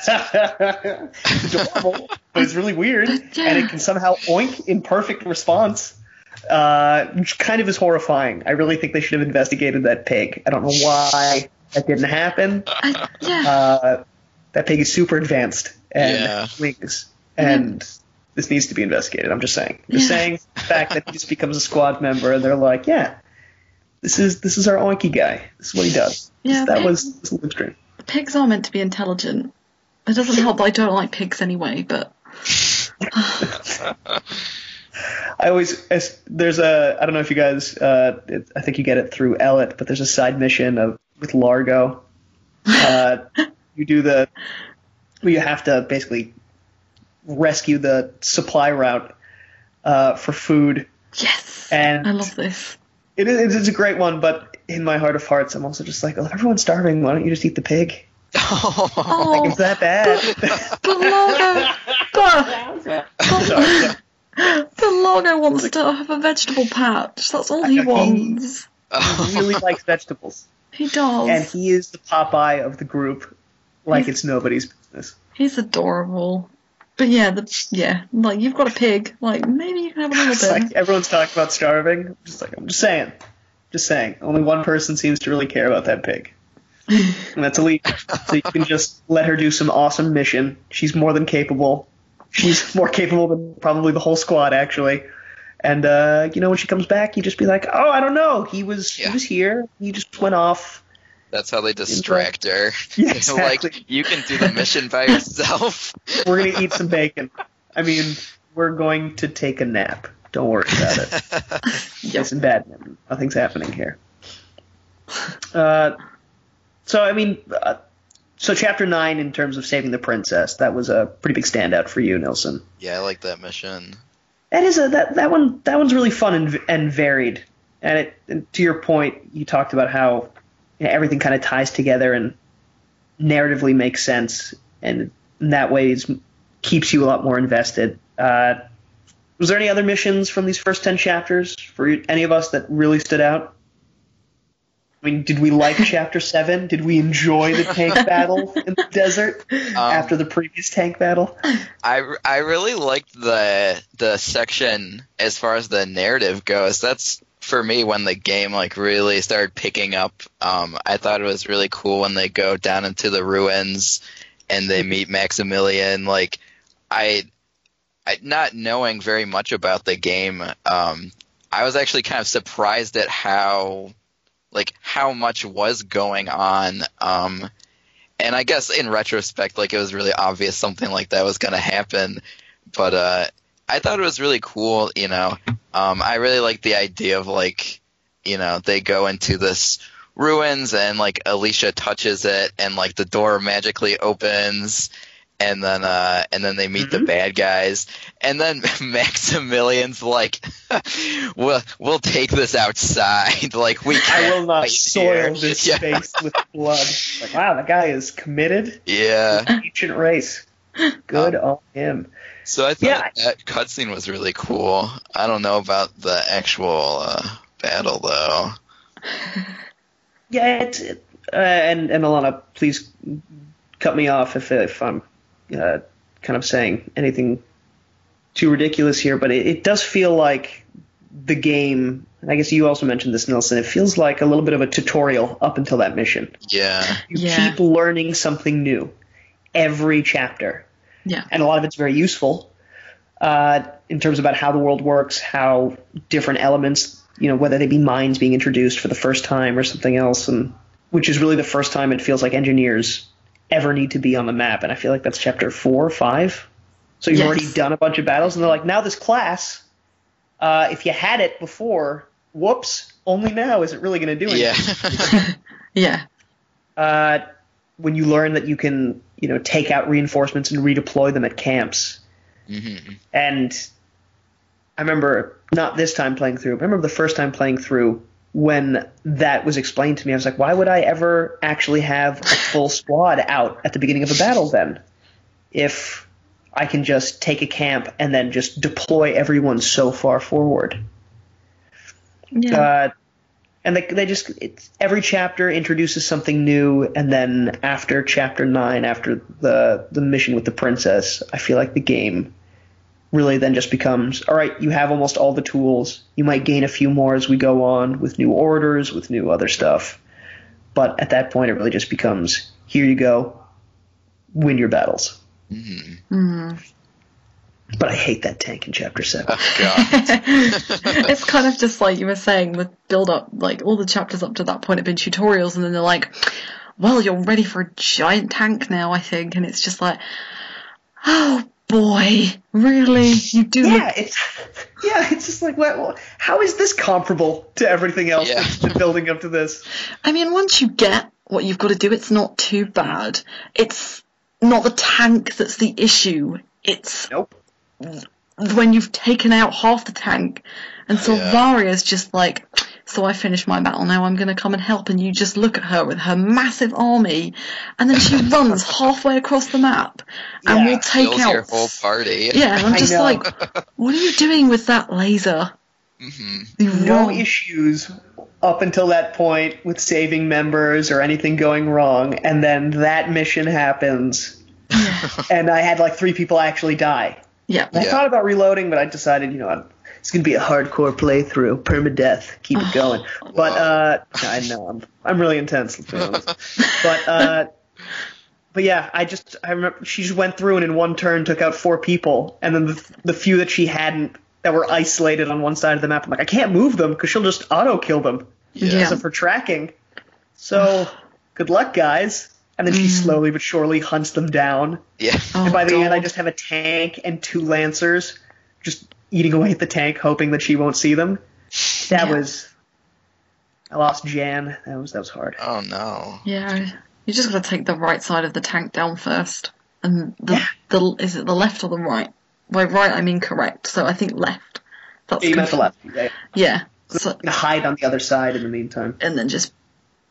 It's adorable, but it's really weird, yeah. and it can somehow oink in perfect response, uh, which kind of is horrifying. I really think they should have investigated that pig. I don't know why that didn't happen. I, yeah. uh, that pig is super advanced and yeah. has wings, and mm. this needs to be investigated. I'm just saying. I'm just yeah. saying the fact that he just becomes a squad member, and they're like, yeah. This is this is our oinky guy. This is what he does. Yeah, that pig, was this live stream. Pigs are meant to be intelligent. It doesn't help. I don't like pigs anyway. But I always as, there's a I don't know if you guys uh, it, I think you get it through Ellet, but there's a side mission of with Largo. Uh, you do the well, you have to basically rescue the supply route uh, for food. Yes, and I love this. It is, it's a great one, but in my heart of hearts, I'm also just like, oh, everyone's starving. Why don't you just eat the pig? Oh, oh like, it's that bad. But, but Largo, but, but, sorry, but, but Largo wants like, to have a vegetable patch. That's all he wants. He really likes vegetables. He does. And he is the Popeye of the group, like he's, it's nobody's business. He's adorable. But yeah, the, yeah, like you've got a pig. Like maybe you can have a little bit. Like everyone's talking about starving. I'm just like I'm just saying, just saying. Only one person seems to really care about that pig, and that's Elite. So you can just let her do some awesome mission. She's more than capable. She's more capable than probably the whole squad actually. And uh, you know, when she comes back, you just be like, oh, I don't know. He was yeah. he was here. He just went off. That's how they distract her. Yeah, exactly. Like, you can do the mission by yourself. We're going to eat some bacon. I mean, we're going to take a nap. Don't worry about it. It's in bad. Nothing's happening here. Uh, so, I mean, uh, so chapter nine, in terms of saving the princess, that was a pretty big standout for you, Nilson. Yeah, I like that mission. That is a that that one that one's really fun and and varied. And, it, and to your point, you talked about how you know, everything kind of ties together and narratively makes sense, and in that way it keeps you a lot more invested. Uh, was there any other missions from these first ten chapters for any of us that really stood out? I mean, did we like chapter seven? Did we enjoy the tank battle in the desert um, after the previous tank battle? I, I really liked the the section as far as the narrative goes. That's for me when the game like really started picking up. Um, I thought it was really cool when they go down into the ruins and they meet Maximilian. Like I, I not knowing very much about the game, um, I was actually kind of surprised at how. Like, how much was going on, um, and I guess in retrospect, like, it was really obvious something like that was going to happen, but uh, I thought it was really cool, you know. Um, I really liked the idea of, like, you know, they go into this ruins, and, like, Alicia touches it, and, like, the door magically opens, and then uh, and then they meet mm-hmm. the bad guys, and then Maximilian's like, "We'll we'll take this outside. Like we can't I will not soil here. this yeah. space with blood." Like, wow, the guy is committed. Yeah, to an ancient race. Good um, on him. So I thought yeah. that cutscene was really cool. I don't know about the actual uh, battle though. Yeah, it's, it, uh, and and Alana, please cut me off if if I'm. Uh, kind of saying anything too ridiculous here, but it, it does feel like the game, and I guess you also mentioned this, Nilson, it feels like a little bit of a tutorial up until that mission. Yeah. You yeah. keep learning something new every chapter. Yeah. And a lot of it's very useful uh, in terms about how the world works, how different elements, you know, whether they be mines being introduced for the first time or something else, and which is really the first time it feels like engineers ever need to be on the map, and I feel like that's chapter four or five. So you've yes. already done a bunch of battles, and they're like, now this class, uh, if you had it before, whoops, only now is it really going to do anything. Yeah. yeah. Uh, when you learn that you can, you know, take out reinforcements and redeploy them at camps. Mm-hmm. And I remember, not this time playing through, but I remember the first time playing through, when that was explained to me, I was like, why would I ever actually have a full squad out at the beginning of a battle then? If I can just take a camp and then just deploy everyone so far forward. Yeah. Uh, and they, they just it's, every chapter introduces something new, and then after chapter nine, after the, the mission with the princess, I feel like the game really then just becomes, all right, you have almost all the tools. You might gain a few more as we go on with new orders, with new other stuff. But at that point, it really just becomes, here you go, win your battles. Mm-hmm. Mm-hmm. But I hate that tank in chapter seven. Oh, God. It's kind of just like you were saying, with build up, like all the chapters up to that point have been tutorials, and then they're like, well, you're ready for a giant tank now, I think. And it's just like, oh, boy, really? You do? Yeah, look- it's yeah. It's just like, well, how is this comparable to everything else yeah. that's been building up to this? I mean, once you get what you've got to do, it's not too bad. It's not the tank that's the issue. It's nope. when you've taken out half the tank, and Silvaria's yeah. just like, so I finished my battle. Now I'm going to come and help. And you just look at her with her massive army, and then she runs halfway across the map, and yeah, we'll take out your whole party. Yeah, and I'm just like, what are you doing with that laser? Mm-hmm. No issues up until that point with saving members or anything going wrong, and then that mission happens, and I had like three people actually die. Yeah, I yeah. thought about reloading, but I decided, you know, I'm. It's going to be a hardcore playthrough, permadeath, keep it going. Oh, but wow. uh, I know I'm I'm really intense. Let's be honest. But uh, but yeah, I just I remember she just went through and in one turn took out four people, and then the, the few that she hadn't that were isolated on one side of the map. I'm like, I can't move them because she'll just auto kill them yeah. because of her tracking. So good luck, guys. And then she slowly but surely hunts them down. Yeah. Oh, and by the God. end, I just have a tank and two lancers, just eating away at the tank, hoping that she won't see them. That yeah. was I lost Jan. That was that was hard. Oh no. Yeah, you just got to take the right side of the tank down first, and the, yeah. the is it the left or the right? By right, I mean correct. So I think left. That's yeah, you meant the left. Yeah. yeah. So, hide on the other side in the meantime, and then just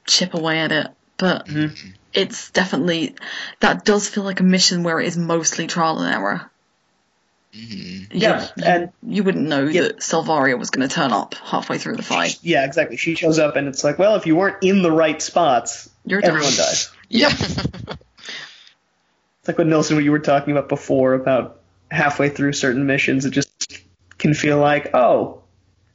chip away at it. But mm-hmm. it's definitely that does feel like a mission where it is mostly trial and error. Mm-hmm. You, yeah, and you, you wouldn't know yeah. that Selvaria was going to turn up halfway through the fight. Yeah, exactly. She shows up, and it's like, well, if you weren't in the right spots, You're everyone done. dies. Yeah, it's like what Nilson, what you were talking about before about halfway through certain missions, it just can feel like, oh.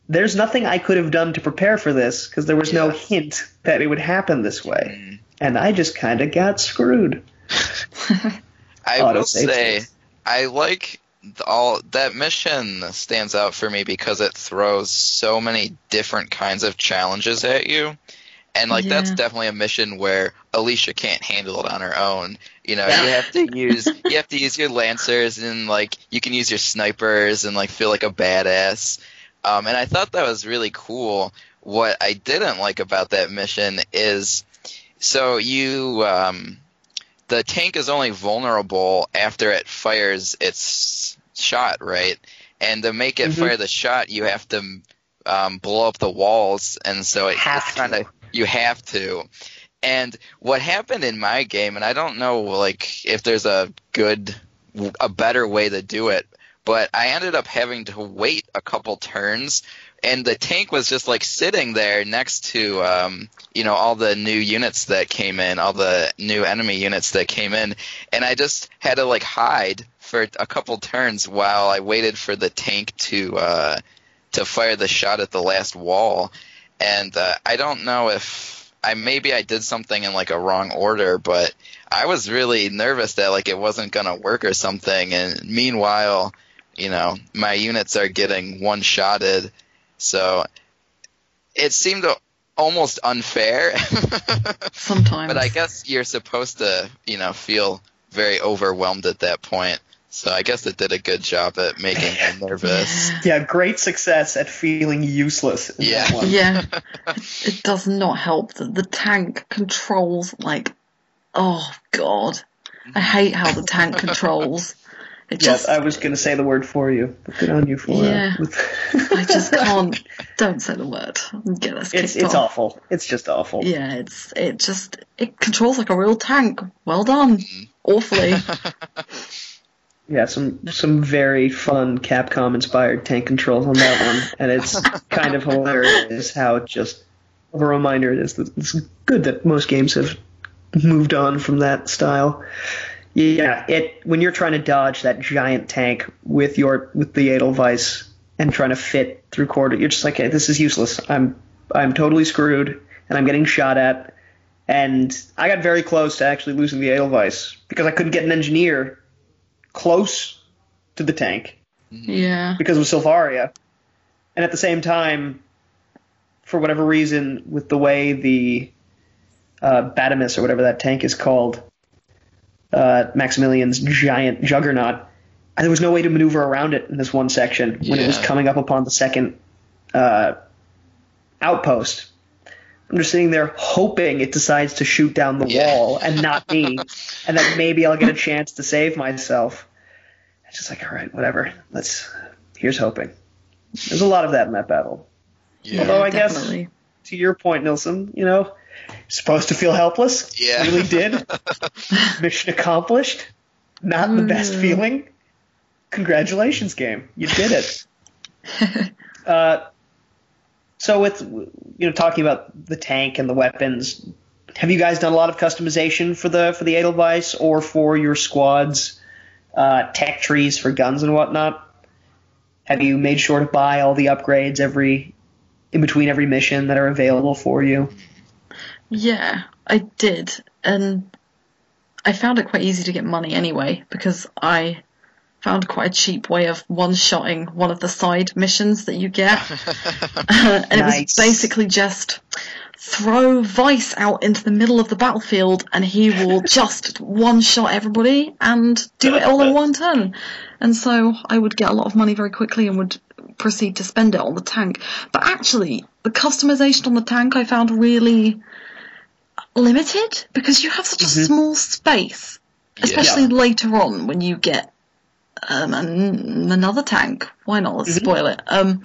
There's nothing I could have done to prepare for this because there was yeah. no hint that it would happen this way. Mm. And I just kind of got screwed. I will say, things. I like all that mission stands out for me because it throws so many different kinds of challenges at you. And like yeah. that's definitely a mission where Alicia can't handle it on her own. You know, yeah. you have to use you have to use your lancers and like you can use your snipers and like feel like a badass. Um, and I thought that was really cool. What I didn't like about that mission is, so you, um, the tank is only vulnerable after it fires its shot, right? And to make it mm-hmm. fire the shot, you have to um, blow up the walls, and so it kind of you have to. And what happened in my game, and I don't know, like if there's a good, a better way to do it. But I ended up having to wait a couple turns, and the tank was just like sitting there next to, um, you know, all the new units that came in, all the new enemy units that came in, and I just had to like hide for a couple turns while I waited for the tank to uh, to fire the shot at the last wall. And uh, I don't know if I maybe I did something in like a wrong order, but I was really nervous that like it wasn't gonna work or something. And meanwhile, you know, my units are getting one-shotted, so it seemed almost unfair. Sometimes. But I guess you're supposed to, you know, feel very overwhelmed at that point. So I guess it did a good job at making me nervous. Yeah, yeah great success at feeling useless. In yeah. That one. Yeah. It does not help that the tank controls, like, oh, God. I hate how the tank controls. It yes, just, I was going to say the word for you. But good on you for yeah. it. I just can't. Don't say the word. Get us kicked It's, it's off. awful. It's just awful. Yeah, it's it just it controls like a real tank. Well done. Awfully. Yeah, some some very fun Capcom inspired tank controls on that one, and it's kind of hilarious how it just a reminder it is that it's good that most games have moved on from that style. Yeah, it when you're trying to dodge that giant tank with your with the Edelweiss and trying to fit through corridor, you're just like, hey, this is useless. I'm I'm totally screwed, and I'm getting shot at. And I got very close to actually losing the Edelweiss because I couldn't get an engineer close to the tank. Yeah. Because of Selvaria. And at the same time, for whatever reason, with the way the uh, Batamis or whatever that tank is called, Uh, Maximilian's giant juggernaut, and there was no way to maneuver around it in this one section when yeah. it was coming up upon the second uh, outpost. I'm just sitting there hoping it decides to shoot down the yeah. wall and not me, and that maybe I'll get a chance to save myself. It's just like, all right, whatever. Let's. Here's hoping. There's a lot of that in that battle. Yeah, Although I definitely. guess, to your point, Nilson, you know, supposed to feel helpless. Yeah. Really did. Mission accomplished. Not mm. the best feeling. Congratulations, game. You did it. uh, so with, you know, talking about the tank and the weapons, have you guys done a lot of customization for the for the Edelweiss or for your squad's uh, tech trees for guns and whatnot? Have you made sure to buy all the upgrades every in between every mission that are available for you? Yeah, I did, and I found it quite easy to get money anyway, because I found quite a cheap way of one-shotting one of the side missions that you get, uh, and nice. It was basically just throw Vice out into the middle of the battlefield, and he will just one-shot everybody and do it all in one turn. And so I would get a lot of money very quickly and would proceed to spend it on the tank. But actually, the customization on the tank I found really limited, because you have such mm-hmm. a small space, especially yeah. later on when you get um, an, another tank. Why not? Let's mm-hmm. spoil it. Um,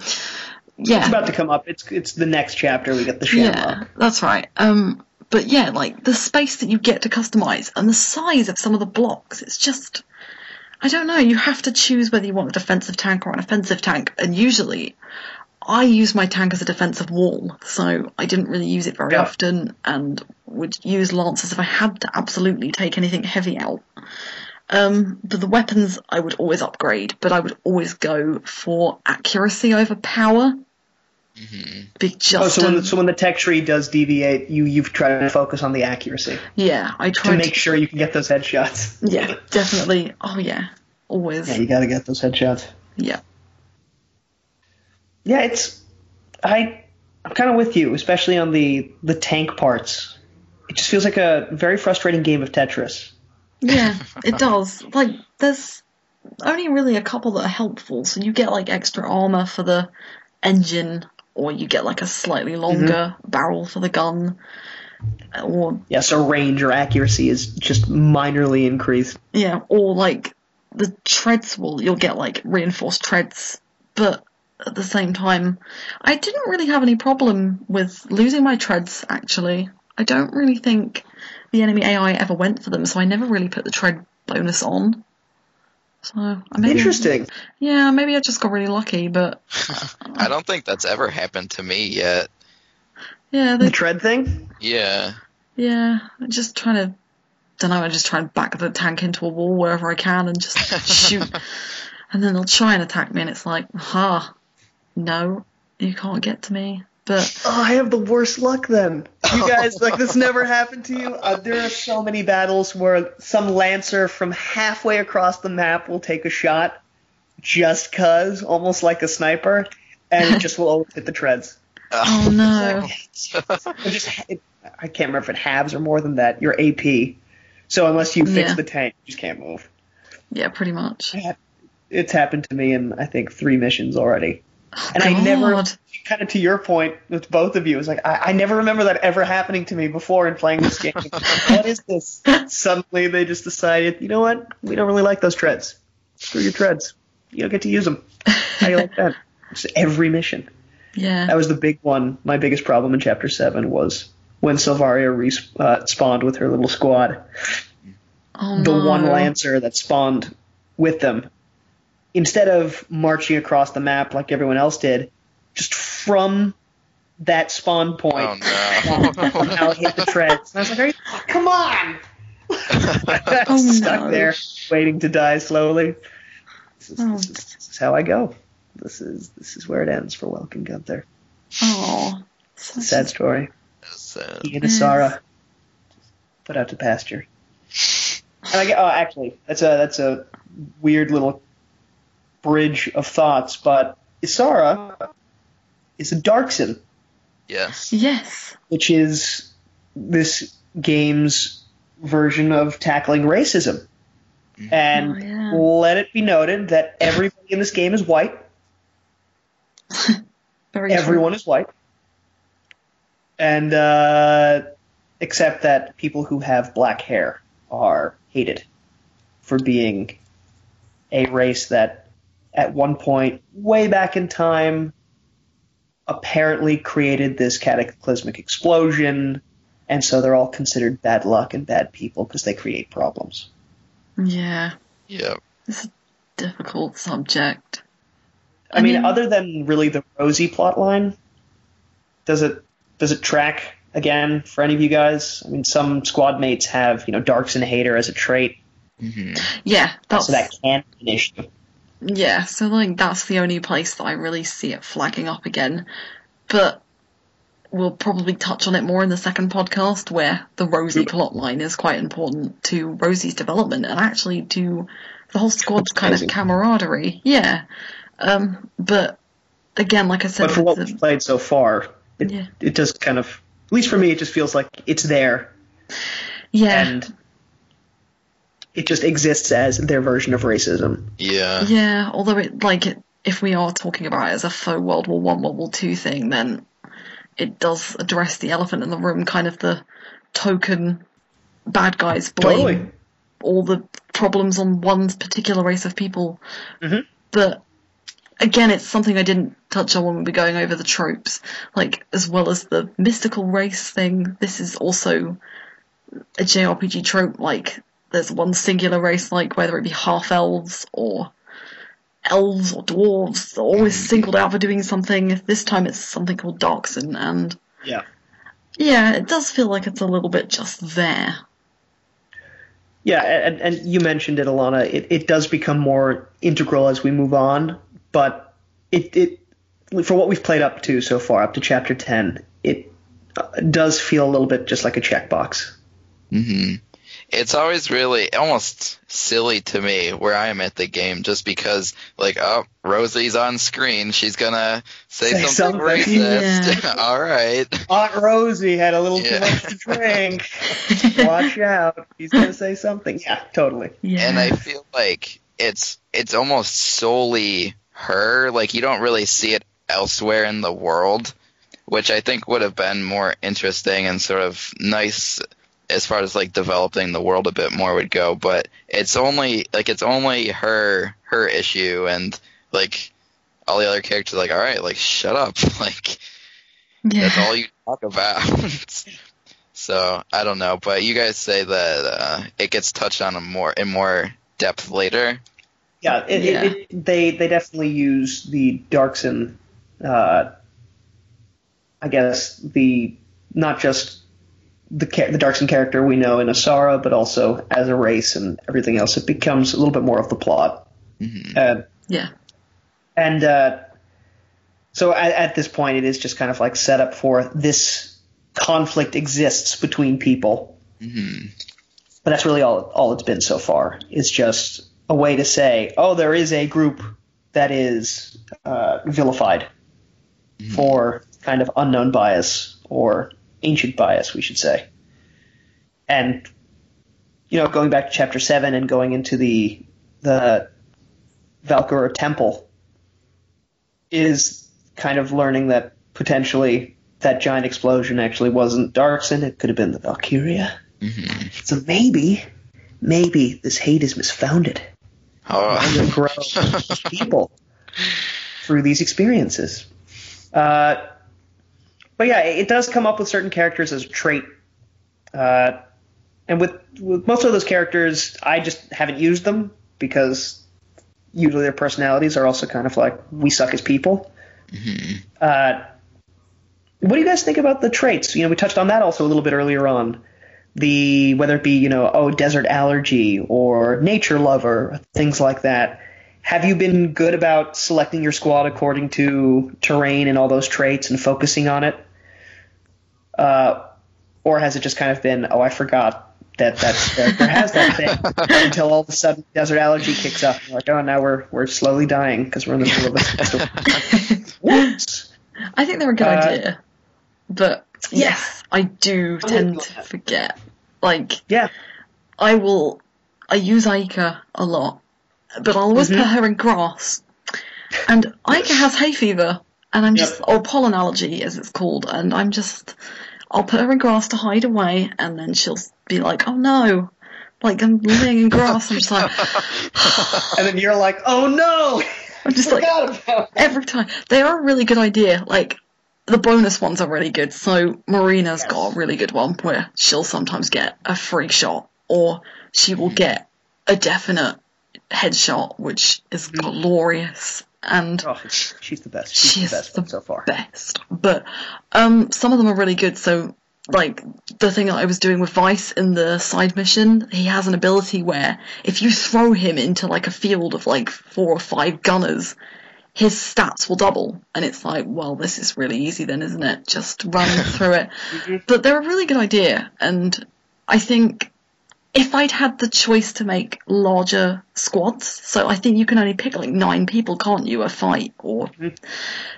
yeah. It's about to come up. It's it's the next chapter. We get the Shamrock. Yeah, that's right. Um, but yeah, like, the space that you get to customize and the size of some of the blocks, it's just... I don't know, you have to choose whether you want a defensive tank or an offensive tank, and usually I use my tank as a defensive wall, so I didn't really use it very yeah. often, and would use lancers if I had to absolutely take anything heavy out. Um, but the weapons I would always upgrade, but I would always go for accuracy over power. Mm-hmm. Just, oh, so when, the, so when the tech tree does deviate, you you've tried to focus on the accuracy. Yeah, I try to make to, sure you can get those headshots. Yeah, definitely. Oh yeah, always. Yeah, you gotta get those headshots. Yeah. Yeah, it's I I'm kind of with you, especially on the the tank parts. It just feels like a very frustrating game of Tetris. Yeah, it does. Like, there's only really a couple that are helpful, so you get like extra armor for the engine, or you get like a slightly longer mm-hmm. barrel for the gun, or yeah, so range or accuracy is just minorly increased. Yeah, or like the treads will you'll get like reinforced treads, but at the same time, I didn't really have any problem with losing my treads. Actually, I don't really think the enemy A I ever went for them, so I never really put the tread bonus on. So maybe, interesting. Yeah, maybe I just got really lucky, but uh, I don't think that's ever happened to me yet. Yeah, they, the tread thing. Yeah. Yeah, I'm just trying to. Don't know. I just try and back the tank into a wall wherever I can, and just shoot, and then they'll try and attack me, and it's like, ha, no, you can't get to me. But oh, I have the worst luck then. You guys, like, this never happened to you? Uh, there are so many battles where some lancer from halfway across the map will take a shot just because, almost like a sniper, and it just will always hit the treads. Oh, no. It just, it, I can't remember if it halves or more than that. Your A P. So unless you fix yeah. the tank, you just can't move. Yeah, pretty much. It's happened to me in, I think, three missions already. And God. I never, kind of to your point with both of you, is like I, I never remember that ever happening to me before in playing this game. What is this? Suddenly they just decided, you know what? We don't really like those treads. Screw your treads. You don't get to use them. How do you like that? Just every mission. Yeah. That was the big one. My biggest problem in Chapter seven was when Selvaria resp- uh, spawned with her little squad. Oh, the no. one Lancer that spawned with them, instead of marching across the map like everyone else did, just from that spawn point, oh, no. somehow hit the treads. And I was like, are you, oh, come on! I was oh, stuck no. there, waiting to die slowly. This is, oh. this, is, this is how I go. This is this is where it ends for Welkin Gunther. Oh, it's a sad story. Sad. He and Isara put out to pasture. And I, oh, actually, that's a that's a weird little bridge of thoughts, but Isara is a Darcsen. Yes. Yes. Which is this game's version of tackling racism. And oh, yeah. let it be noted that everybody in this game is white. Very Everyone true. Is white. And uh, except that people who have black hair are hated for being a race that at one point, way back in time, apparently created this cataclysmic explosion, and so they're all considered bad luck and bad people because they create problems. Yeah. Yeah. It's a difficult subject. I, I mean, mean, other than really the Rosie plotline, does it does it track again for any of you guys? I mean, some squad mates have, you know, Darcsen hater as a trait. Mm-hmm. Yeah. That's... So that can be an issue. Yeah, so like that's the only place that I really see it flagging up again. But we'll probably touch on it more in the second podcast, where the Rosie plotline is quite important to Rosie's development and actually to the whole squad's kind of camaraderie. Yeah. Um, but again, like I said... But for what we've played so far, it, yeah. it just kind of... At least for me, it just feels like it's there. Yeah. And... it just exists as their version of racism. Yeah. Yeah, although it like it if we are talking about it as a faux World War One, World War Two thing, then it does address the elephant in the room, kind of the token bad guys blame totally. all the problems on one particular race of people. Mm-hmm. But again, it's something I didn't touch on when we were going over the tropes. Like, as well as the mystical race thing, this is also a J R P G trope. Like, there's one singular race, like whether it be half-elves or elves or dwarves, they're always singled out for doing something. This time it's something called Darcsen, and yeah, yeah, it does feel like it's a little bit just there. Yeah, and, and you mentioned it, Alana. It, it does become more integral as we move on, but it it for what we've played up to so far, up to chapter ten, it does feel a little bit just like a checkbox. Mm-hmm. It's always really almost silly to me where I am at the game, just because, like, oh, Rosie's on screen. She's going to say, say something, something racist. Yeah. All right. Aunt Rosie had a little yeah. too much to drink. Watch out. She's going to say something. Yeah, totally. Yeah. And I feel like it's it's almost solely her. Like, you don't really see it elsewhere in the world, which I think would have been more interesting and sort of nice – as far as, like, developing the world a bit more would go, but it's only, like, it's only her, her issue, and, like, all the other characters are like, all right, like, shut up, like, yeah. that's all you talk about. So, I don't know, but you guys say that uh, it gets touched on a more, in more depth later. Yeah, it, yeah. It, it, they, they definitely use the Darkson, uh, I guess, the, not just... the the Darksen character we know in Isara, but also as a race and everything else. It becomes a little bit more of the plot. Mm-hmm. Uh, yeah. And uh, so at, at this point, it is just kind of like set up for this conflict exists between people. Mm-hmm. But that's really all, all it's been so far. It's just a way to say, oh, there is a group that is uh, vilified mm-hmm. for kind of unknown bias or... ancient bias, we should say. And, you know, going back to chapter seven and going into the the Valkyria temple is kind of learning that potentially that giant explosion actually wasn't Darksen. It could have been the Valkyria. Mm-hmm. So maybe, maybe this hate is misfounded. Oh. And grow people through these experiences. Uh, But yeah, it does come up with certain characters as a trait. Uh, and with, with most of those characters, I just haven't used them because usually their personalities are also kind of like, we suck as people. Mm-hmm. Uh, what do you guys think about the traits? You know, we touched on that also a little bit earlier on. The, whether it be, you know, oh, desert allergy or nature lover, things like that. Have you been good about selecting your squad according to terrain and all those traits and focusing on it? Uh, or has it just kind of been, oh, I forgot that that character has that thing until all of a sudden desert allergy kicks up. And like, oh, now we're we're slowly dying because we're in the middle of a whoops. I think they're a good uh, idea, but yes, yeah. I do I tend to forget. Like, yeah, I will. I use Ike a lot, but I'll always mm-hmm. put her in grass. And Ike has hay fever, and I'm just, yep. or pollen allergy as it's called, and I'm just, I'll put her in grass to hide away, and then she'll be like, oh no, like I'm living in grass. I'm just like, and then you're like, oh no! I'm just like, every time. They are a really good idea. Like, the bonus ones are really good. So Marina's yes. got a really good one where she'll sometimes get a free shot, or she will get a definite headshot, which is glorious, and oh, she's the best. She's, she's the best the one so far. Best, but um, some of them are really good. So, like the thing that I was doing with Vice in the side mission, he has an ability where if you throw him into like a field of like four or five gunners, his stats will double, and it's like, well, this is really easy then, isn't it? Just run through it. Mm-hmm. But they're a really good idea, and I think. If I'd had the choice to make larger squads, so I think you can only pick like nine people, can't you, a fight? Or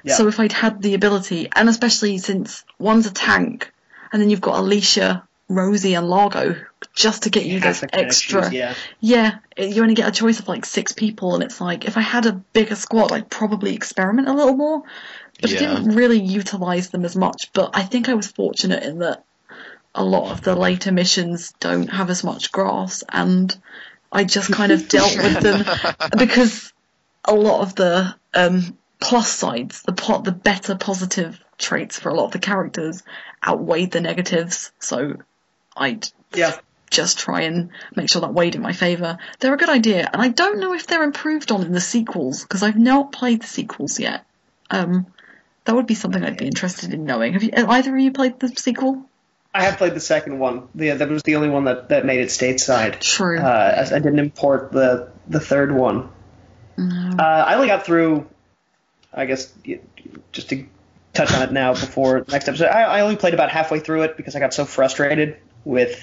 yeah. So if I'd had the ability, and especially since one's a tank, and then you've got Alicia Rosie and Largo just to get you those extra. Yeah. yeah, you only get a choice of like six people, and it's like, if I had a bigger squad, I'd probably experiment a little more. But yeah. I didn't really utilize them as much. But I think I was fortunate in that a lot of the later missions don't have as much grass, and I just kind of dealt with them because a lot of the um, plus sides, the pot, the better positive traits for a lot of the characters outweighed the negatives. So I'd yeah. just try and make sure that weighed in my favour. They're a good idea, and I don't know if they're improved on in the sequels because I've not played the sequels yet. Um, that would be something I'd be interested in knowing. Have you, either of you played the sequel? I have played the second one. Yeah, that was the only one that, that made it stateside. True. Uh, I, I didn't import the, the third one. No. Uh, I only got through, I guess, just to touch on it now before next episode, I, I only played about halfway through it because I got so frustrated with...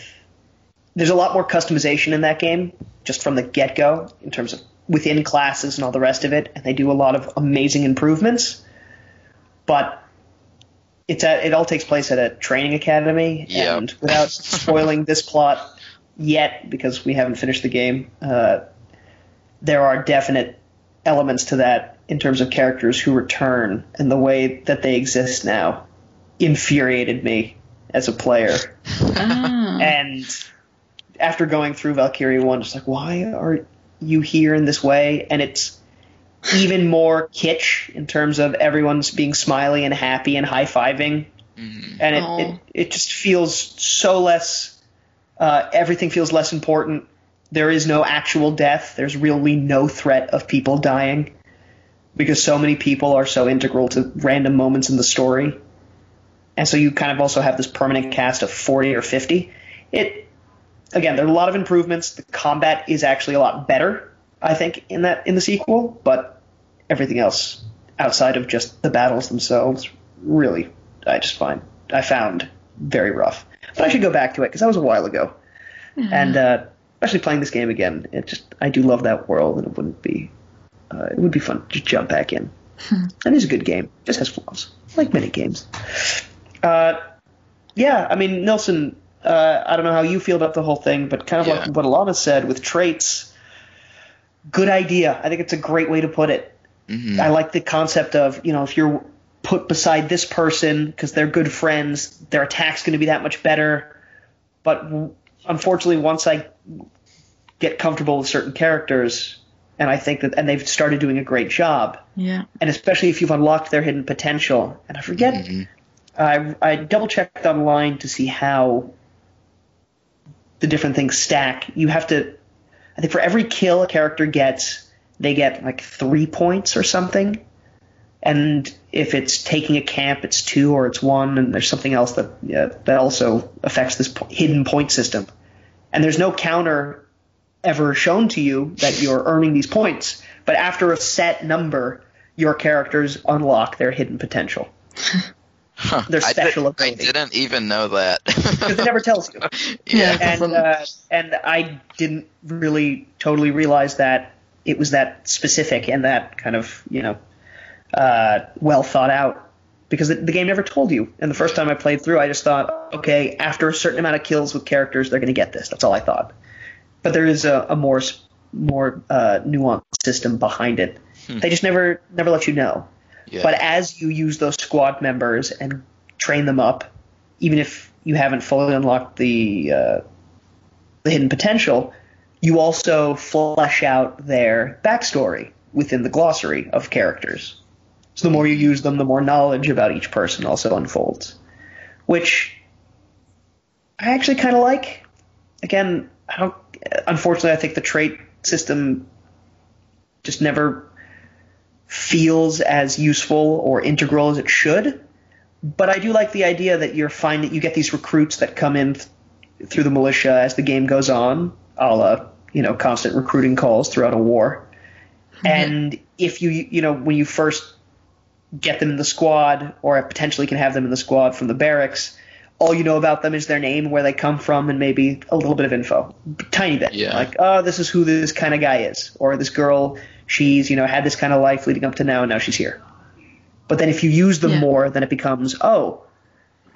There's a lot more customization in that game, just from the get-go, in terms of within classes and all the rest of it, and they do a lot of amazing improvements, but... It's at, it all takes place at a training academy, yep. and without spoiling this plot yet, because we haven't finished the game, uh, there are definite elements to that in terms of characters who return, and the way that they exist now infuriated me as a player. Ah. And after going through Valkyria one, it's like, why are you here in this way? And it's... even more kitsch in terms of everyone's being smiley and happy and high-fiving. Mm-hmm. And it, it, it just feels so less... Uh, everything feels less important. There is no actual death. There's really no threat of people dying because so many people are so integral to random moments in the story. And so you kind of also have this permanent cast of forty or fifty. It Again, there are a lot of improvements. The combat is actually a lot better, I think, in that in the sequel, but everything else outside of just the battles themselves, really, I just find I found very rough. But I should go back to it because that was a while ago, mm. and uh, especially playing this game again, it just I do love that world, and it wouldn't be uh, it would be fun to jump back in. Hmm. And it's a good game, it just has flaws, like many games. Uh, yeah, I mean, Nilson, uh, I don't know how you feel about the whole thing, but kind of yeah. like what Alana said with traits. Good idea. I think it's a great way to put it. Mm-hmm. I like the concept of, you know, if you're put beside this person because they're good friends, their attack's going to be that much better. But w- unfortunately, once I get comfortable with certain characters, and I think that, and they've started doing a great job. Yeah. And especially if you've unlocked their hidden potential. And I forget, mm-hmm. I, I double checked online to see how the different things stack. You have to. I think for every kill a character gets, they get like three points or something. And if it's taking a camp, it's two or it's one. And there's something else that uh, that also affects this po- hidden point system. And there's no counter ever shown to you that you're earning these points. But after a set number, your characters unlock their hidden potential. Huh. Their special I did, ability. I didn't even know that. Because it never tells you. Yeah. And, uh, and I didn't really totally realize that it was that specific and that kind of, you know, uh, well thought out. Because the, the game never told you. And the first time I played through, I just thought, okay, after a certain amount of kills with characters, they're going to get this. That's all I thought. But there is a, a more more uh, nuanced system behind it. Hmm. They just never never let you know. Yeah. But as you use those squad members and train them up, even if you haven't fully unlocked the uh, the hidden potential, you also flesh out their backstory within the glossary of characters. So the more you use them, the more knowledge about each person also unfolds, which I actually kind of like. Again, I don't. Unfortunately, I think the trait system just never feels as useful or integral as it should, but I do like the idea that you're finding you get these recruits that come in th- through the militia as the game goes on, a la, you know, constant recruiting calls throughout a war. Mm-hmm. And if you you know when you first get them in the squad, or potentially can have them in the squad from the barracks, all you know about them is their name, where they come from, and maybe a little bit of info, tiny bit. Yeah. Like, oh, this is who this kind of guy is, or this girl. She's, you know, had this kind of life leading up to now, and now she's here. But then if you use them yeah. more, then it becomes, oh,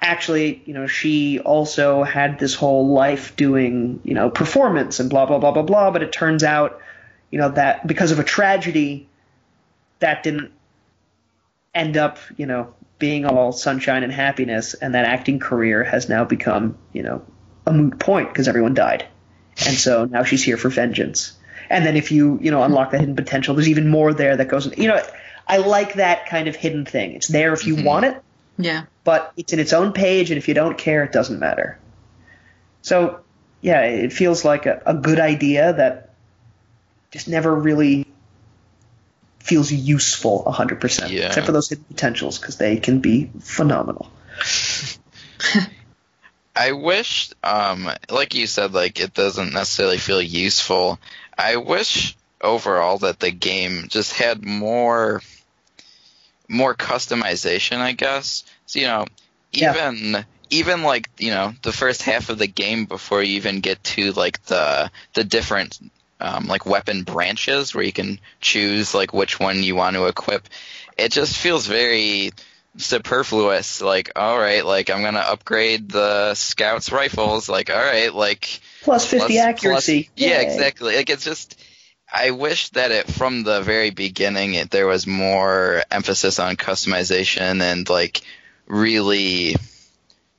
actually, you know, she also had this whole life doing, you know, performance and blah, blah, blah, blah, blah. But it turns out, you know, that because of a tragedy, that didn't end up, you know, being all sunshine and happiness. And that acting career has now become, you know, a moot point because everyone died. And so now she's here for vengeance. And then if you, you know, unlock that hidden potential, there's even more there that goes, you know, I like that kind of hidden thing. It's there if you mm-hmm. want it. Yeah. But it's in its own page, and if you don't care, it doesn't matter. So, yeah, it feels like a, a good idea that just never really feels useful one hundred percent, yeah. except for those hidden potentials, because they can be phenomenal. I wish, um, like you said, like it doesn't necessarily feel useful. I wish overall that the game just had more, more customization, I guess. So, you know, even yeah. even like, you know, the first half of the game before you even get to like the the different um, like weapon branches where you can choose like which one you want to equip. It just feels very superfluous. Like, all right, like I'm gonna upgrade the scout's rifles. Like, all right, like plus fifty plus, accuracy. Plus, yeah, exactly. Like it's just. I wish that it from the very beginning it, there was more emphasis on customization and like really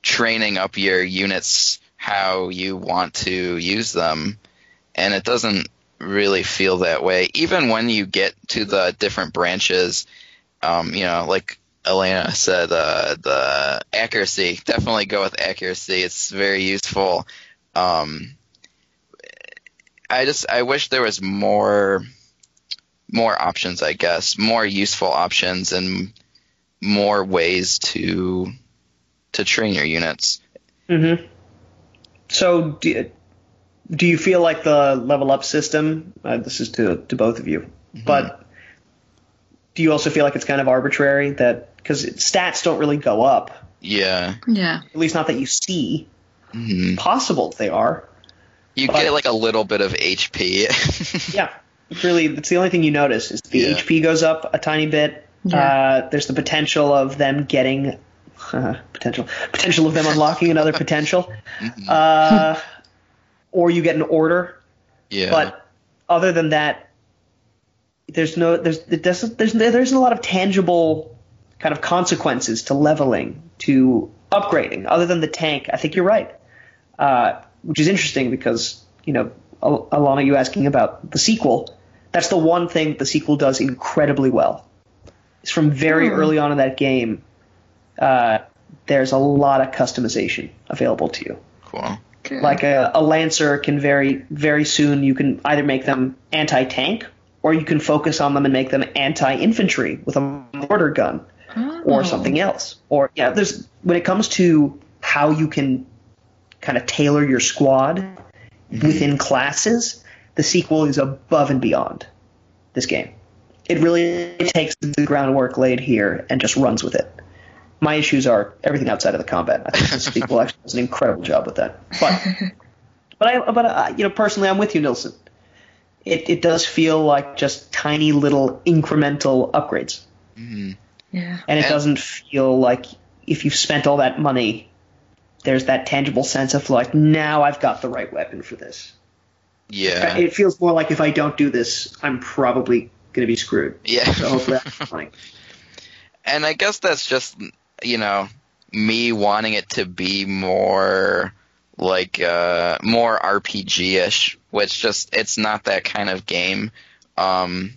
training up your units how you want to use them. And it doesn't really feel that way. Even when you get to the different branches, um, you know, like Alana said, uh, the accuracy, definitely go with accuracy. It's very useful. Um, I just I wish there was more more options, I guess, more useful options and more ways to to train your units. Mm-hmm. So do, do you feel like the level up system, uh, this is to, to both of you, mm-hmm. but do you also feel like it's kind of arbitrary that because stats don't really go up? Yeah. Yeah. At least not that you see. Mm-hmm. Possible they are. You but, get like a little bit of H P. yeah, really, that's the only thing you notice is the yeah. H P goes up a tiny bit. Yeah. Uh, there's the potential of them getting uh, potential potential of them unlocking another potential, uh, or you get an order. Yeah. But other than that, there's no there's it doesn't there's there isn't a lot of tangible kind of consequences to leveling to upgrading other than the tank. I think you're right. Uh, Which is interesting because, you know, Al- Alana, you asking about the sequel. That's the one thing the sequel does incredibly well. It's from very mm. early on in that game, uh, there's a lot of customization available to you. Cool. Okay. Like a, a Lancer can very, very soon, you can either make them anti-tank or you can focus on them and make them anti-infantry with a mortar gun oh. or something else. Or, yeah, there's when it comes to how you can kind of tailor your squad mm-hmm. within classes, the sequel is above and beyond this game. It really takes the groundwork laid here and just runs with it. My issues are everything outside of the combat. I think the sequel actually does an incredible job with that. But, but I, but I, you know, personally, I'm with you, Nilson. It it does feel like just tiny little incremental upgrades. Mm-hmm. Yeah, and it and- doesn't feel like if you've spent all that money. There's that tangible sense of like, now I've got the right weapon for this. Yeah. It feels more like if I don't do this, I'm probably going to be screwed. Yeah. So hopefully that's fine. And I guess that's just, you know, me wanting it to be more like, uh, more R P G-ish, which just, it's not that kind of game. Um,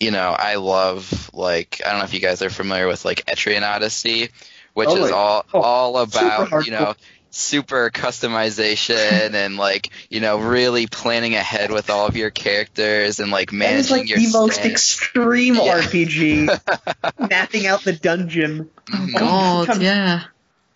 you know, I love, like, I don't know if you guys are familiar with, like, Etrian Odyssey, which oh, is all oh, all about, you know, super customization and, like, you know, really planning ahead with all of your characters and, like, managing like your strength. That is, like, the strength. Most extreme yeah. R P G, mapping out the dungeon. Oh, God, oh, yeah.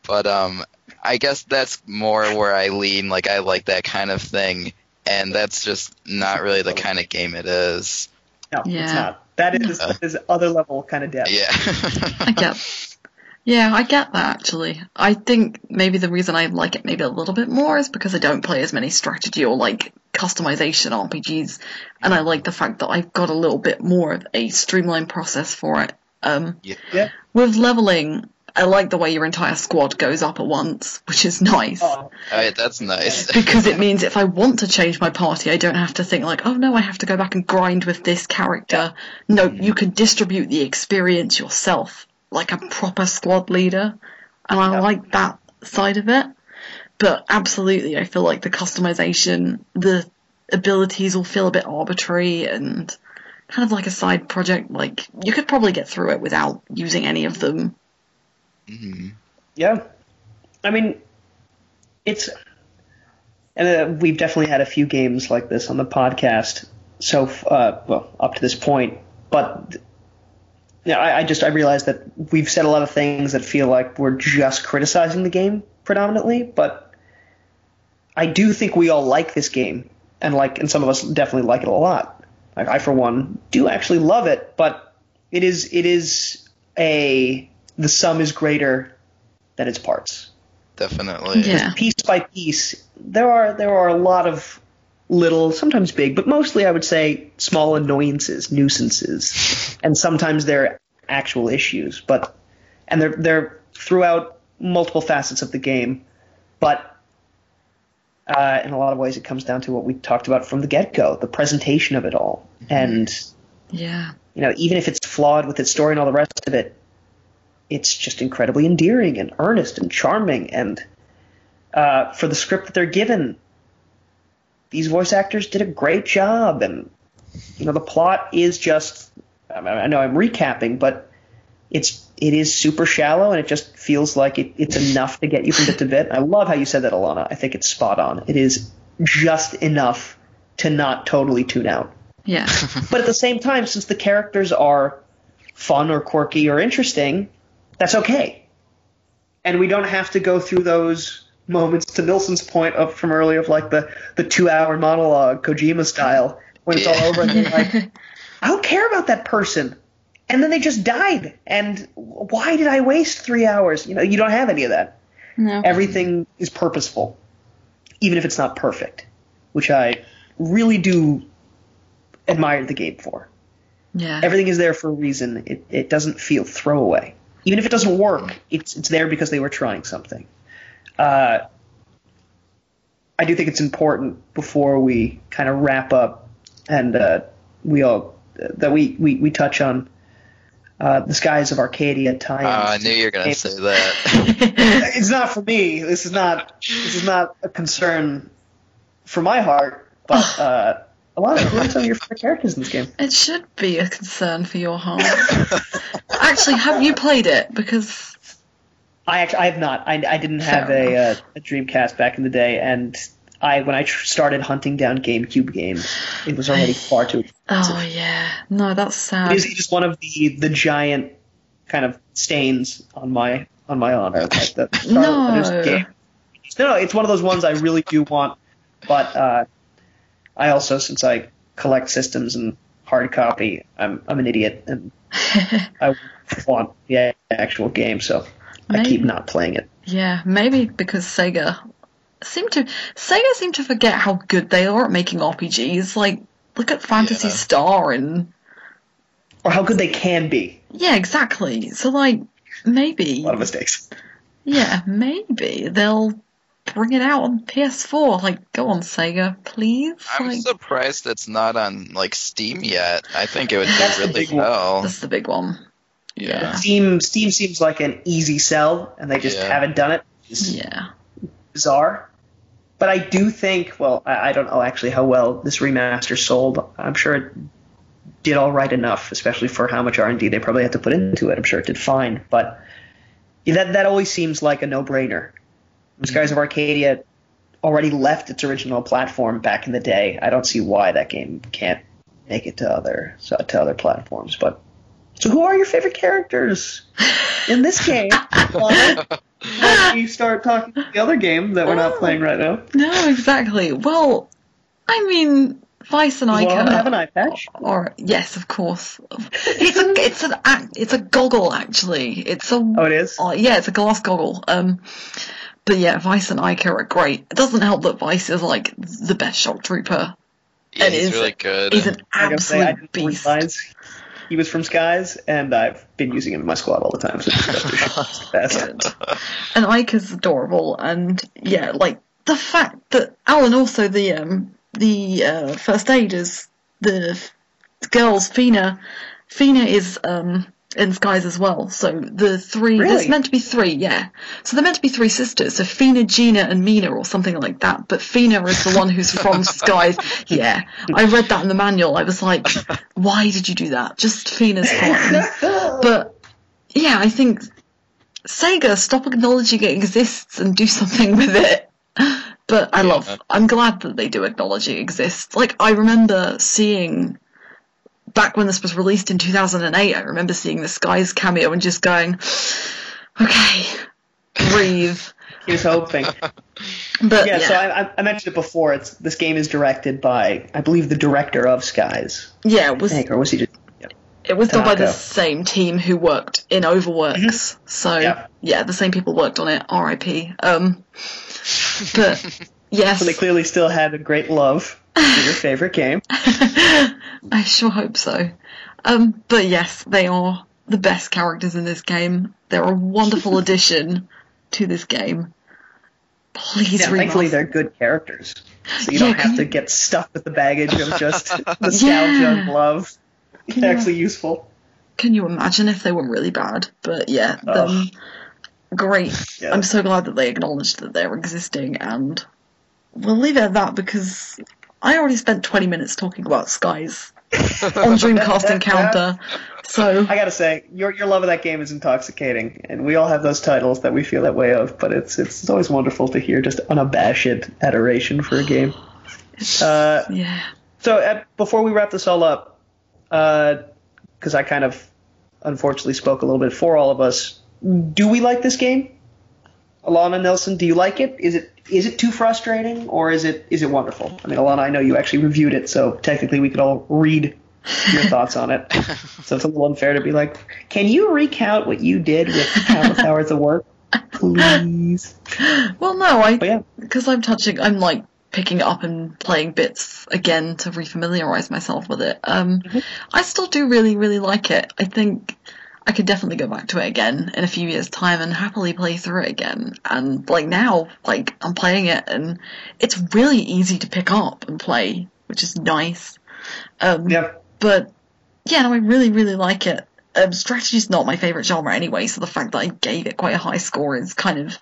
But um, I guess that's more where I lean. Like, I like that kind of thing, and that's just not really the kind of game it is. No, yeah. it's not. That is, no. that is other level kind of depth. Yeah. I guess. Yeah, I get that, actually. I think maybe the reason I like it maybe a little bit more is because I don't play as many strategy or, like, customization R P Gs, and I like the fact that I've got a little bit more of a streamlined process for it. Um, yeah. With leveling, I like the way your entire squad goes up at once, which is nice. Oh, yeah, that's nice. Because it means if I want to change my party, I don't have to think like, oh no, I have to go back and grind with this character. No, mm. you can distribute the experience yourself, like a proper squad leader. And I yeah. like that side of it. But absolutely, I feel like the customization, the abilities will feel a bit arbitrary and kind of like a side project. Like, you could probably get through it without using any of them. Mm-hmm. Yeah. I mean, it's... And uh, we've definitely had a few games like this on the podcast, so, uh, well, up to this point. But... Yeah, I, I just I realized that we've said a lot of things that feel like we're just criticizing the game predominantly, but I do think we all like this game, and like, and some of us definitely like it a lot. Like I, for one, do actually love it, but it is it is a the sum is greater than its parts. Definitely, yeah. Piece by piece, there are there are a lot of little, sometimes big, but mostly I would say small annoyances, nuisances, and sometimes they're actual issues. But and they're they're throughout multiple facets of the game. But uh, in a lot of ways, it comes down to what we talked about from the get-go: the presentation of it all. Mm-hmm. And yeah, you know, even if it's flawed with its story and all the rest of it, it's just incredibly endearing and earnest and charming. And uh, for the script that they're given, these voice actors did a great job, and you know the plot is just, I know I'm recapping, but it's it is super shallow, and it just feels like it, it's enough to get you from bit to bit. I love how you said that, Alana. I think it's spot on. It is just enough to not totally tune out. Yeah. But at the same time, since the characters are fun or quirky or interesting, that's okay. And we don't have to go through those moments, to Nilson's point up from earlier, of like the, the two-hour monologue, Kojima style, when it's yeah. all over and they're like, I don't care about that person. And then they just died. And why did I waste three hours? You know, you don't have any of that. No. Everything is purposeful, even if it's not perfect, which I really do admire the game for. Yeah. Everything is there for a reason. It it doesn't feel throwaway. Even if it doesn't work, it's it's there because they were trying something. Uh, I do think it's important before we kind of wrap up and uh, we all uh, that we, we, we touch on uh, the Skies of Arcadia tie-in. Uh, I knew you were going to say that. It's not for me. This is not this is not a concern for my heart, but uh, a lot of some of your favorite characters in this game. It should be a concern for your heart. Actually, have you played it? Because I, actually, I have not. I, I didn't have a, uh, a Dreamcast back in the day, and I when I tr- started hunting down GameCube games, it was already far too expensive. Oh, yeah. No, that's sad. It is just one of the, the giant kind of stains on my on my honor. Like the no. Game. no. No, it's one of those ones I really do want, but uh, I also, since I collect systems and hard copy, I'm I'm an idiot, and I want the actual game, so... Maybe. I keep not playing it. Yeah, maybe because Sega seemed to Sega seemed to forget how good they are at making R P Gs. Like, look at Phantasy yeah. Star and... Or how good they can be. Yeah, exactly. So, like, maybe... A lot of mistakes. Yeah, maybe they'll bring it out on P S four. Like, go on, Sega, please. I'm like, surprised it's not on, like, Steam yet. I think it would do really well. One. That's the big one. Yeah. Steam Steam seems like an easy sell, and they just yeah. haven't done it. It's yeah. bizarre. But I do think, well, I, I don't know actually how well this remaster sold. I'm sure it did all right enough, especially for how much R and D they probably had to put into it. I'm sure it did fine. But that that always seems like a no-brainer. Mm-hmm. Skies of Arcadia already left its original platform back in the day. I don't see why that game can't make it to other to other platforms, but... So who are your favorite characters in this game? Well, you start talking about the other game that we're oh, not playing right now. No, exactly. Well, I mean, Vice and Ike. Well, have an eye patch. Or, or yes, of course. It's a it's an it's a goggle actually. It's a oh, it is. Uh, yeah, it's a glass goggle. Um, but yeah, Vice and Ike are great. It doesn't help that Vice is like the best shock trooper. Yeah, and he's is, really good. He's an absolute I say, I beast. Realize. He was from Skies, and I've been using him in my squad all the time. So the and Ike is adorable, and yeah, like the fact that Alan also the um the uh, first aiders, the girls Fina, Fina is um. in Skies as well, so the three really? There's meant to be three, yeah. So they're meant to be three sisters, so Fina, Gina, and Mina, or something like that. But Fina is the one who's from Skies. Yeah, I read that in the manual. I was like, why did you do that? Just Fina's fine. But yeah, I think Sega, stop acknowledging it exists and do something with it. But I yeah, love. That. I'm glad that they do acknowledge it exists. Like I remember seeing. Back when this was released in two thousand eight, I remember seeing the Skies cameo and just going, okay, breathe. Here's hoping. But yeah, yeah. so I, I mentioned it before. It's this game is directed by, I believe, the director of Skies. Yeah, it was, I think, or was he just, yeah. It was done by the same team who worked in Overworks. Mm-hmm. So yeah. yeah, the same people worked on it, R I P. Um, but yes. So they clearly still had a great love. Your favorite game. I sure hope so. Um, but yes, they are the best characters in this game. They're a wonderful addition to this game. Please yeah, read. Thankfully, they're good characters, so you yeah, don't have you... to get stuck with the baggage of just nostalgia yeah. and love. It's you... actually useful. Can you imagine if they were really bad? But yeah, them... great. Yeah. I'm so glad that they acknowledged that they're existing, and we'll leave it at that because. I already spent twenty minutes talking about Skies on Dreamcast Encounter, so... I gotta say, your your love of that game is intoxicating, and we all have those titles that we feel that way of, but it's it's always wonderful to hear just unabashed adoration for a game. Uh, yeah. So, at, before we wrap this all up, because uh, I kind of, unfortunately, spoke a little bit for all of us, do we like this game? Alana, Nilson, do you like it? Is it is it too frustrating, or is it is it wonderful? I mean, Alana, I know you actually reviewed it, so technically we could all read your thoughts on it. So it's a little unfair to be like, can you recount what you did with countless hours of work, please? Well, no, I because yeah. I'm touching, I'm like picking it up and playing bits again to refamiliarize myself with it. Um, mm-hmm. I still do really, really like it. I think. I could definitely go back to it again in a few years' time and happily play through it again. And, like, now, like, I'm playing it, and it's really easy to pick up and play, which is nice. Um, yep. But, yeah, no, I really, really like it. Um, strategy's not my favourite genre anyway, so the fact that I gave it quite a high score is kind of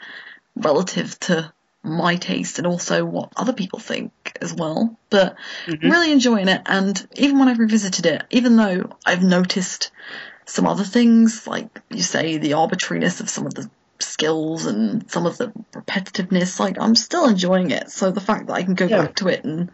relative to my taste and also what other people think as well. But mm-hmm. really enjoying it, and even when I've revisited it, even though I've noticed... some other things, like you say, the arbitrariness of some of the skills and some of the repetitiveness, like, I'm still enjoying it. So the fact that I can go yeah. back to it and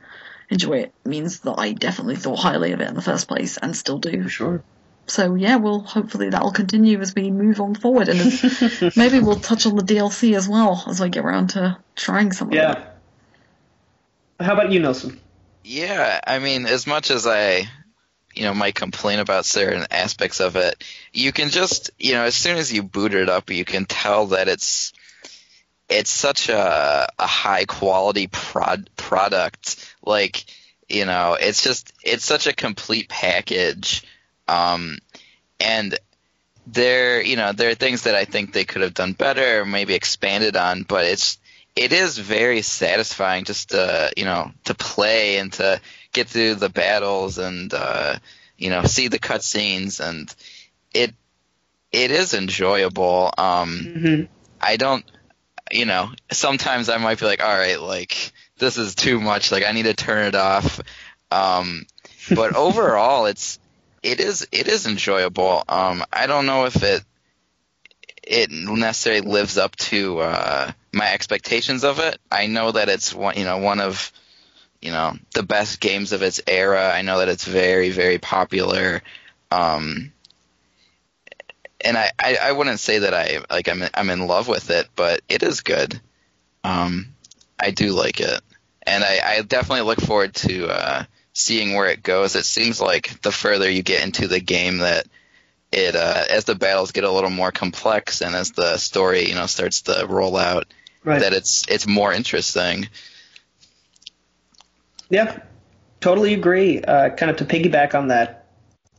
enjoy it means that I definitely thought highly of it in the first place and still do. For sure. So, yeah, well, hopefully that'll continue as we move on forward. And as, maybe we'll touch on the D L C as well as I get around to trying something. Yeah. Like that. How about you, Nilson? Yeah, I mean, as much as I... you know, my complaint about certain aspects of it, you can just, you know, as soon as you boot it up, you can tell that it's it's such a, a high-quality prod, product. Like, you know, it's just, it's such a complete package. Um, and there, you know, there are things that I think they could have done better or maybe expanded on, but it's, it is very satisfying just to, you know, to play and to get through the battles and uh, you know, see the cutscenes, and it it is enjoyable. Um, mm-hmm. I don't, you know, sometimes I might be like, all right, like this is too much, like I need to turn it off. Um, but overall, it's it is it is enjoyable. Um, I don't know if it it necessarily lives up to uh, my expectations of it. I know that it's one, you know, one of you know, the best games of its era. I know that it's very, very popular. Um, and I, I, I wouldn't say that I, like, I'm, I'm in love with it, but it is good. Um, I do like it. And I, I definitely look forward to uh, seeing where it goes. It seems like the further you get into the game that it, uh, as the battles get a little more complex and as the story, you know, starts to roll out, right. that it's, it's more interesting. Yeah, totally agree. Uh, kind of to piggyback on that,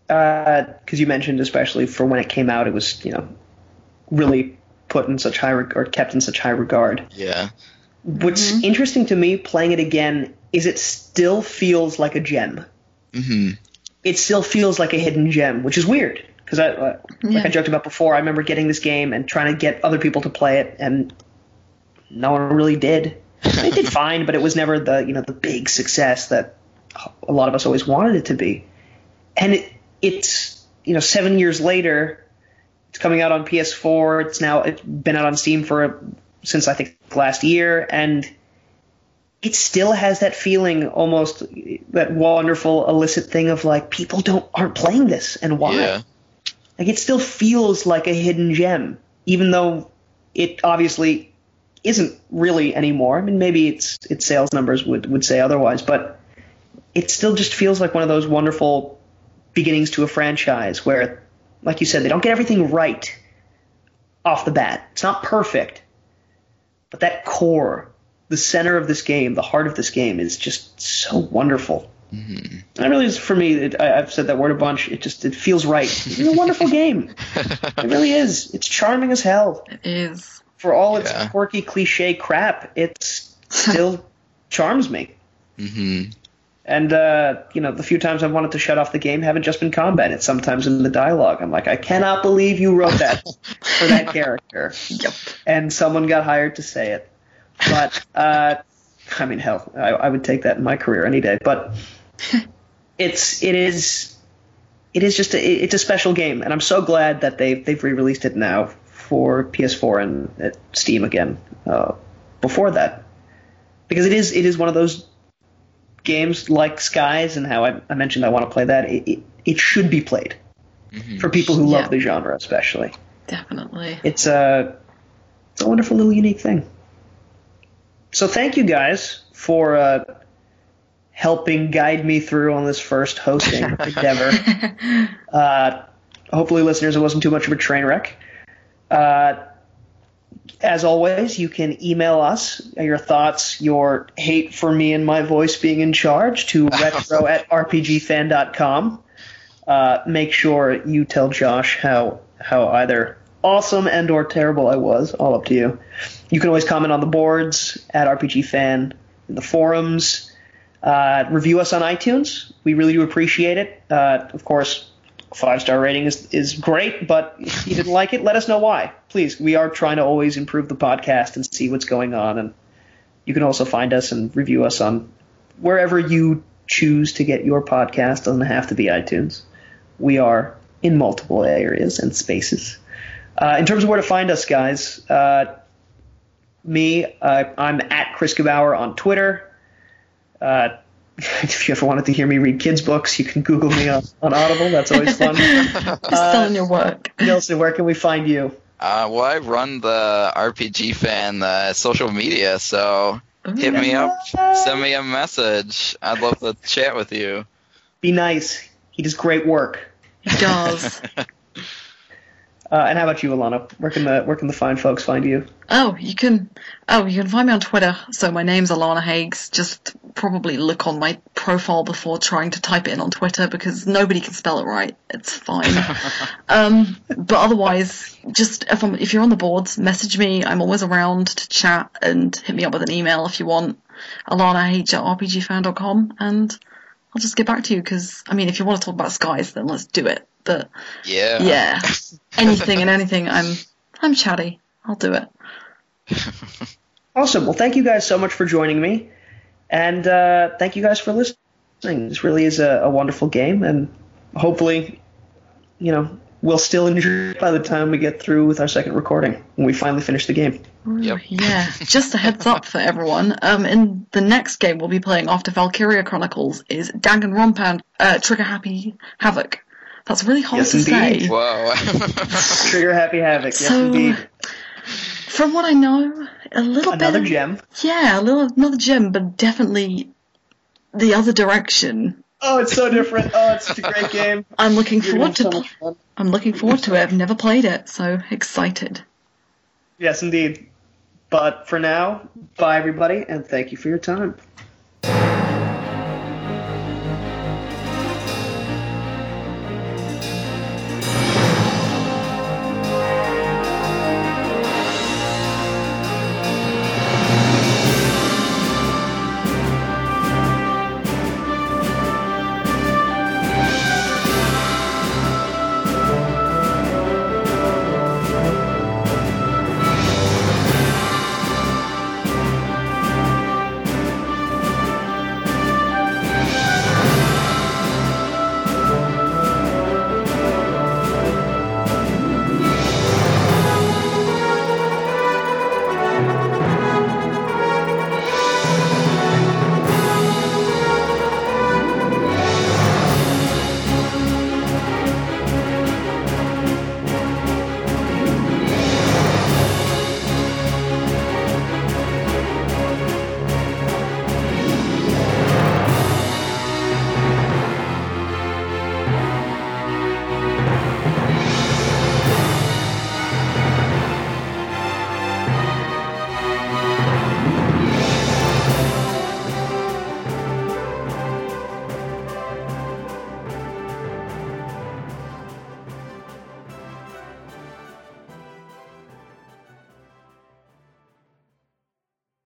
because uh, you mentioned, especially for when it came out, it was, you know, really put in such high reg- or kept in such high regard. Yeah. What's mm-hmm. interesting to me playing it again is it still feels like a gem. Mm-hmm. It still feels like a hidden gem, which is weird because I, uh, yeah. like I joked about before, I remember getting this game and trying to get other people to play it, and no one really did. It did fine, but it was never the, you know, the big success that a lot of us always wanted it to be. And it, it's, you know, seven years later, it's coming out on P S four. It's now it's been out on Steam for since I think last year, and it still has that feeling, almost that wonderful illicit thing of like people don't aren't playing this, and why? Yeah. Like it still feels like a hidden gem, even though it obviously isn't really anymore. I mean, maybe its its sales numbers would, would say otherwise, but it still just feels like one of those wonderful beginnings to a franchise where, like you said, they don't get everything right off the bat. It's not perfect, but that core, the center of this game, the heart of this game, is just so wonderful. Mm-hmm. And it really is, for me, it, I, I've said that word a bunch, it just it feels right. It's a wonderful game. It really is. It's charming as hell. It is. For all yeah. its quirky, cliche crap, it still charms me. Mm-hmm. And, uh, you know, the few times I've wanted to shut off the game haven't just been combat. It's sometimes in the dialogue. I'm like, I cannot believe you wrote that for that character. Yep. And someone got hired to say it. But, uh, I mean, hell, I, I would take that in my career any day. But it's it is it is just a, it's a special game, and I'm so glad that they've they've re-released it now for P S four and at Steam again. Uh, before that, because it is it is one of those games like Skies, and how I, I mentioned I want to play that. It it, it should be played mm-hmm. for people who yeah. love the genre, especially. Definitely, it's a it's a wonderful little unique thing. So thank you guys for uh, helping guide me through on this first hosting endeavor. Uh, hopefully, listeners, it wasn't too much of a train wreck. Uh, as always, you can email us your thoughts, your hate for me and my voice being in charge, to retro at R P G fan dot com. Uh, make sure you tell Josh how how either awesome and or terrible I was, all up to you. You can always comment on the boards at RPGFan, in the forums. Uh, review us on iTunes. We really do appreciate it. Uh, of course, a five-star rating is, is great, but if you didn't like it, let us know why. Please, we are trying to always improve the podcast and see what's going on. And you can also find us and review us on wherever you choose to get your podcast. It doesn't have to be iTunes. We are in multiple areas and spaces. Uh, in terms of where to find us, guys, uh, me, uh, I'm at Chris Gebauer on Twitter. Uh, if you ever wanted to hear me read kids' books, you can Google me on, on Audible. That's always fun. Just uh, selling your work. Nilson, where can we find you? Uh, well, I run the R P G Fan uh, social media, so Ooh, hit me yeah. up, send me a message. I'd love to chat with you. Be nice. He does great work. He does. Uh, and how about you, Alana? Where can the where can the fine folks find you? Oh, you can oh you can find me on Twitter. So my name's Alana Hakes. Just probably look on my profile before trying to type it in on Twitter because nobody can spell it right. It's fine. um, but otherwise, just if I'm, if you're on the boards, message me. I'm always around to chat, and hit me up with an email if you want. Alana H at R P G fan dot com, and I'll just get back to you because I mean, if you want to talk about Skies, then let's do it. But yeah, yeah, anything and anything. I'm I'm chatty. I'll do it. Awesome. Well, thank you guys so much for joining me, and uh, thank you guys for listening. This really is a, a wonderful game, and hopefully, you know, we'll still enjoy it by the time we get through with our second recording when we finally finish the game. Yep. Yeah. Just a heads up for everyone. Um, in the next game we'll be playing after Valkyria Chronicles is Danganronpa uh, Trigger Happy Havoc. That's really hard yes, to indeed. say. Wow. Trigger Happy Havoc, yes so, indeed. From what I know, a little another bit... Another gem. Yeah, a little, another gem, but definitely the other direction. Oh, it's so different. Oh, it's such a great game. I'm looking You're forward to so I'm looking forward to it. I've never played it, so excited. Yes, indeed. But for now, bye everybody, and thank you for your time.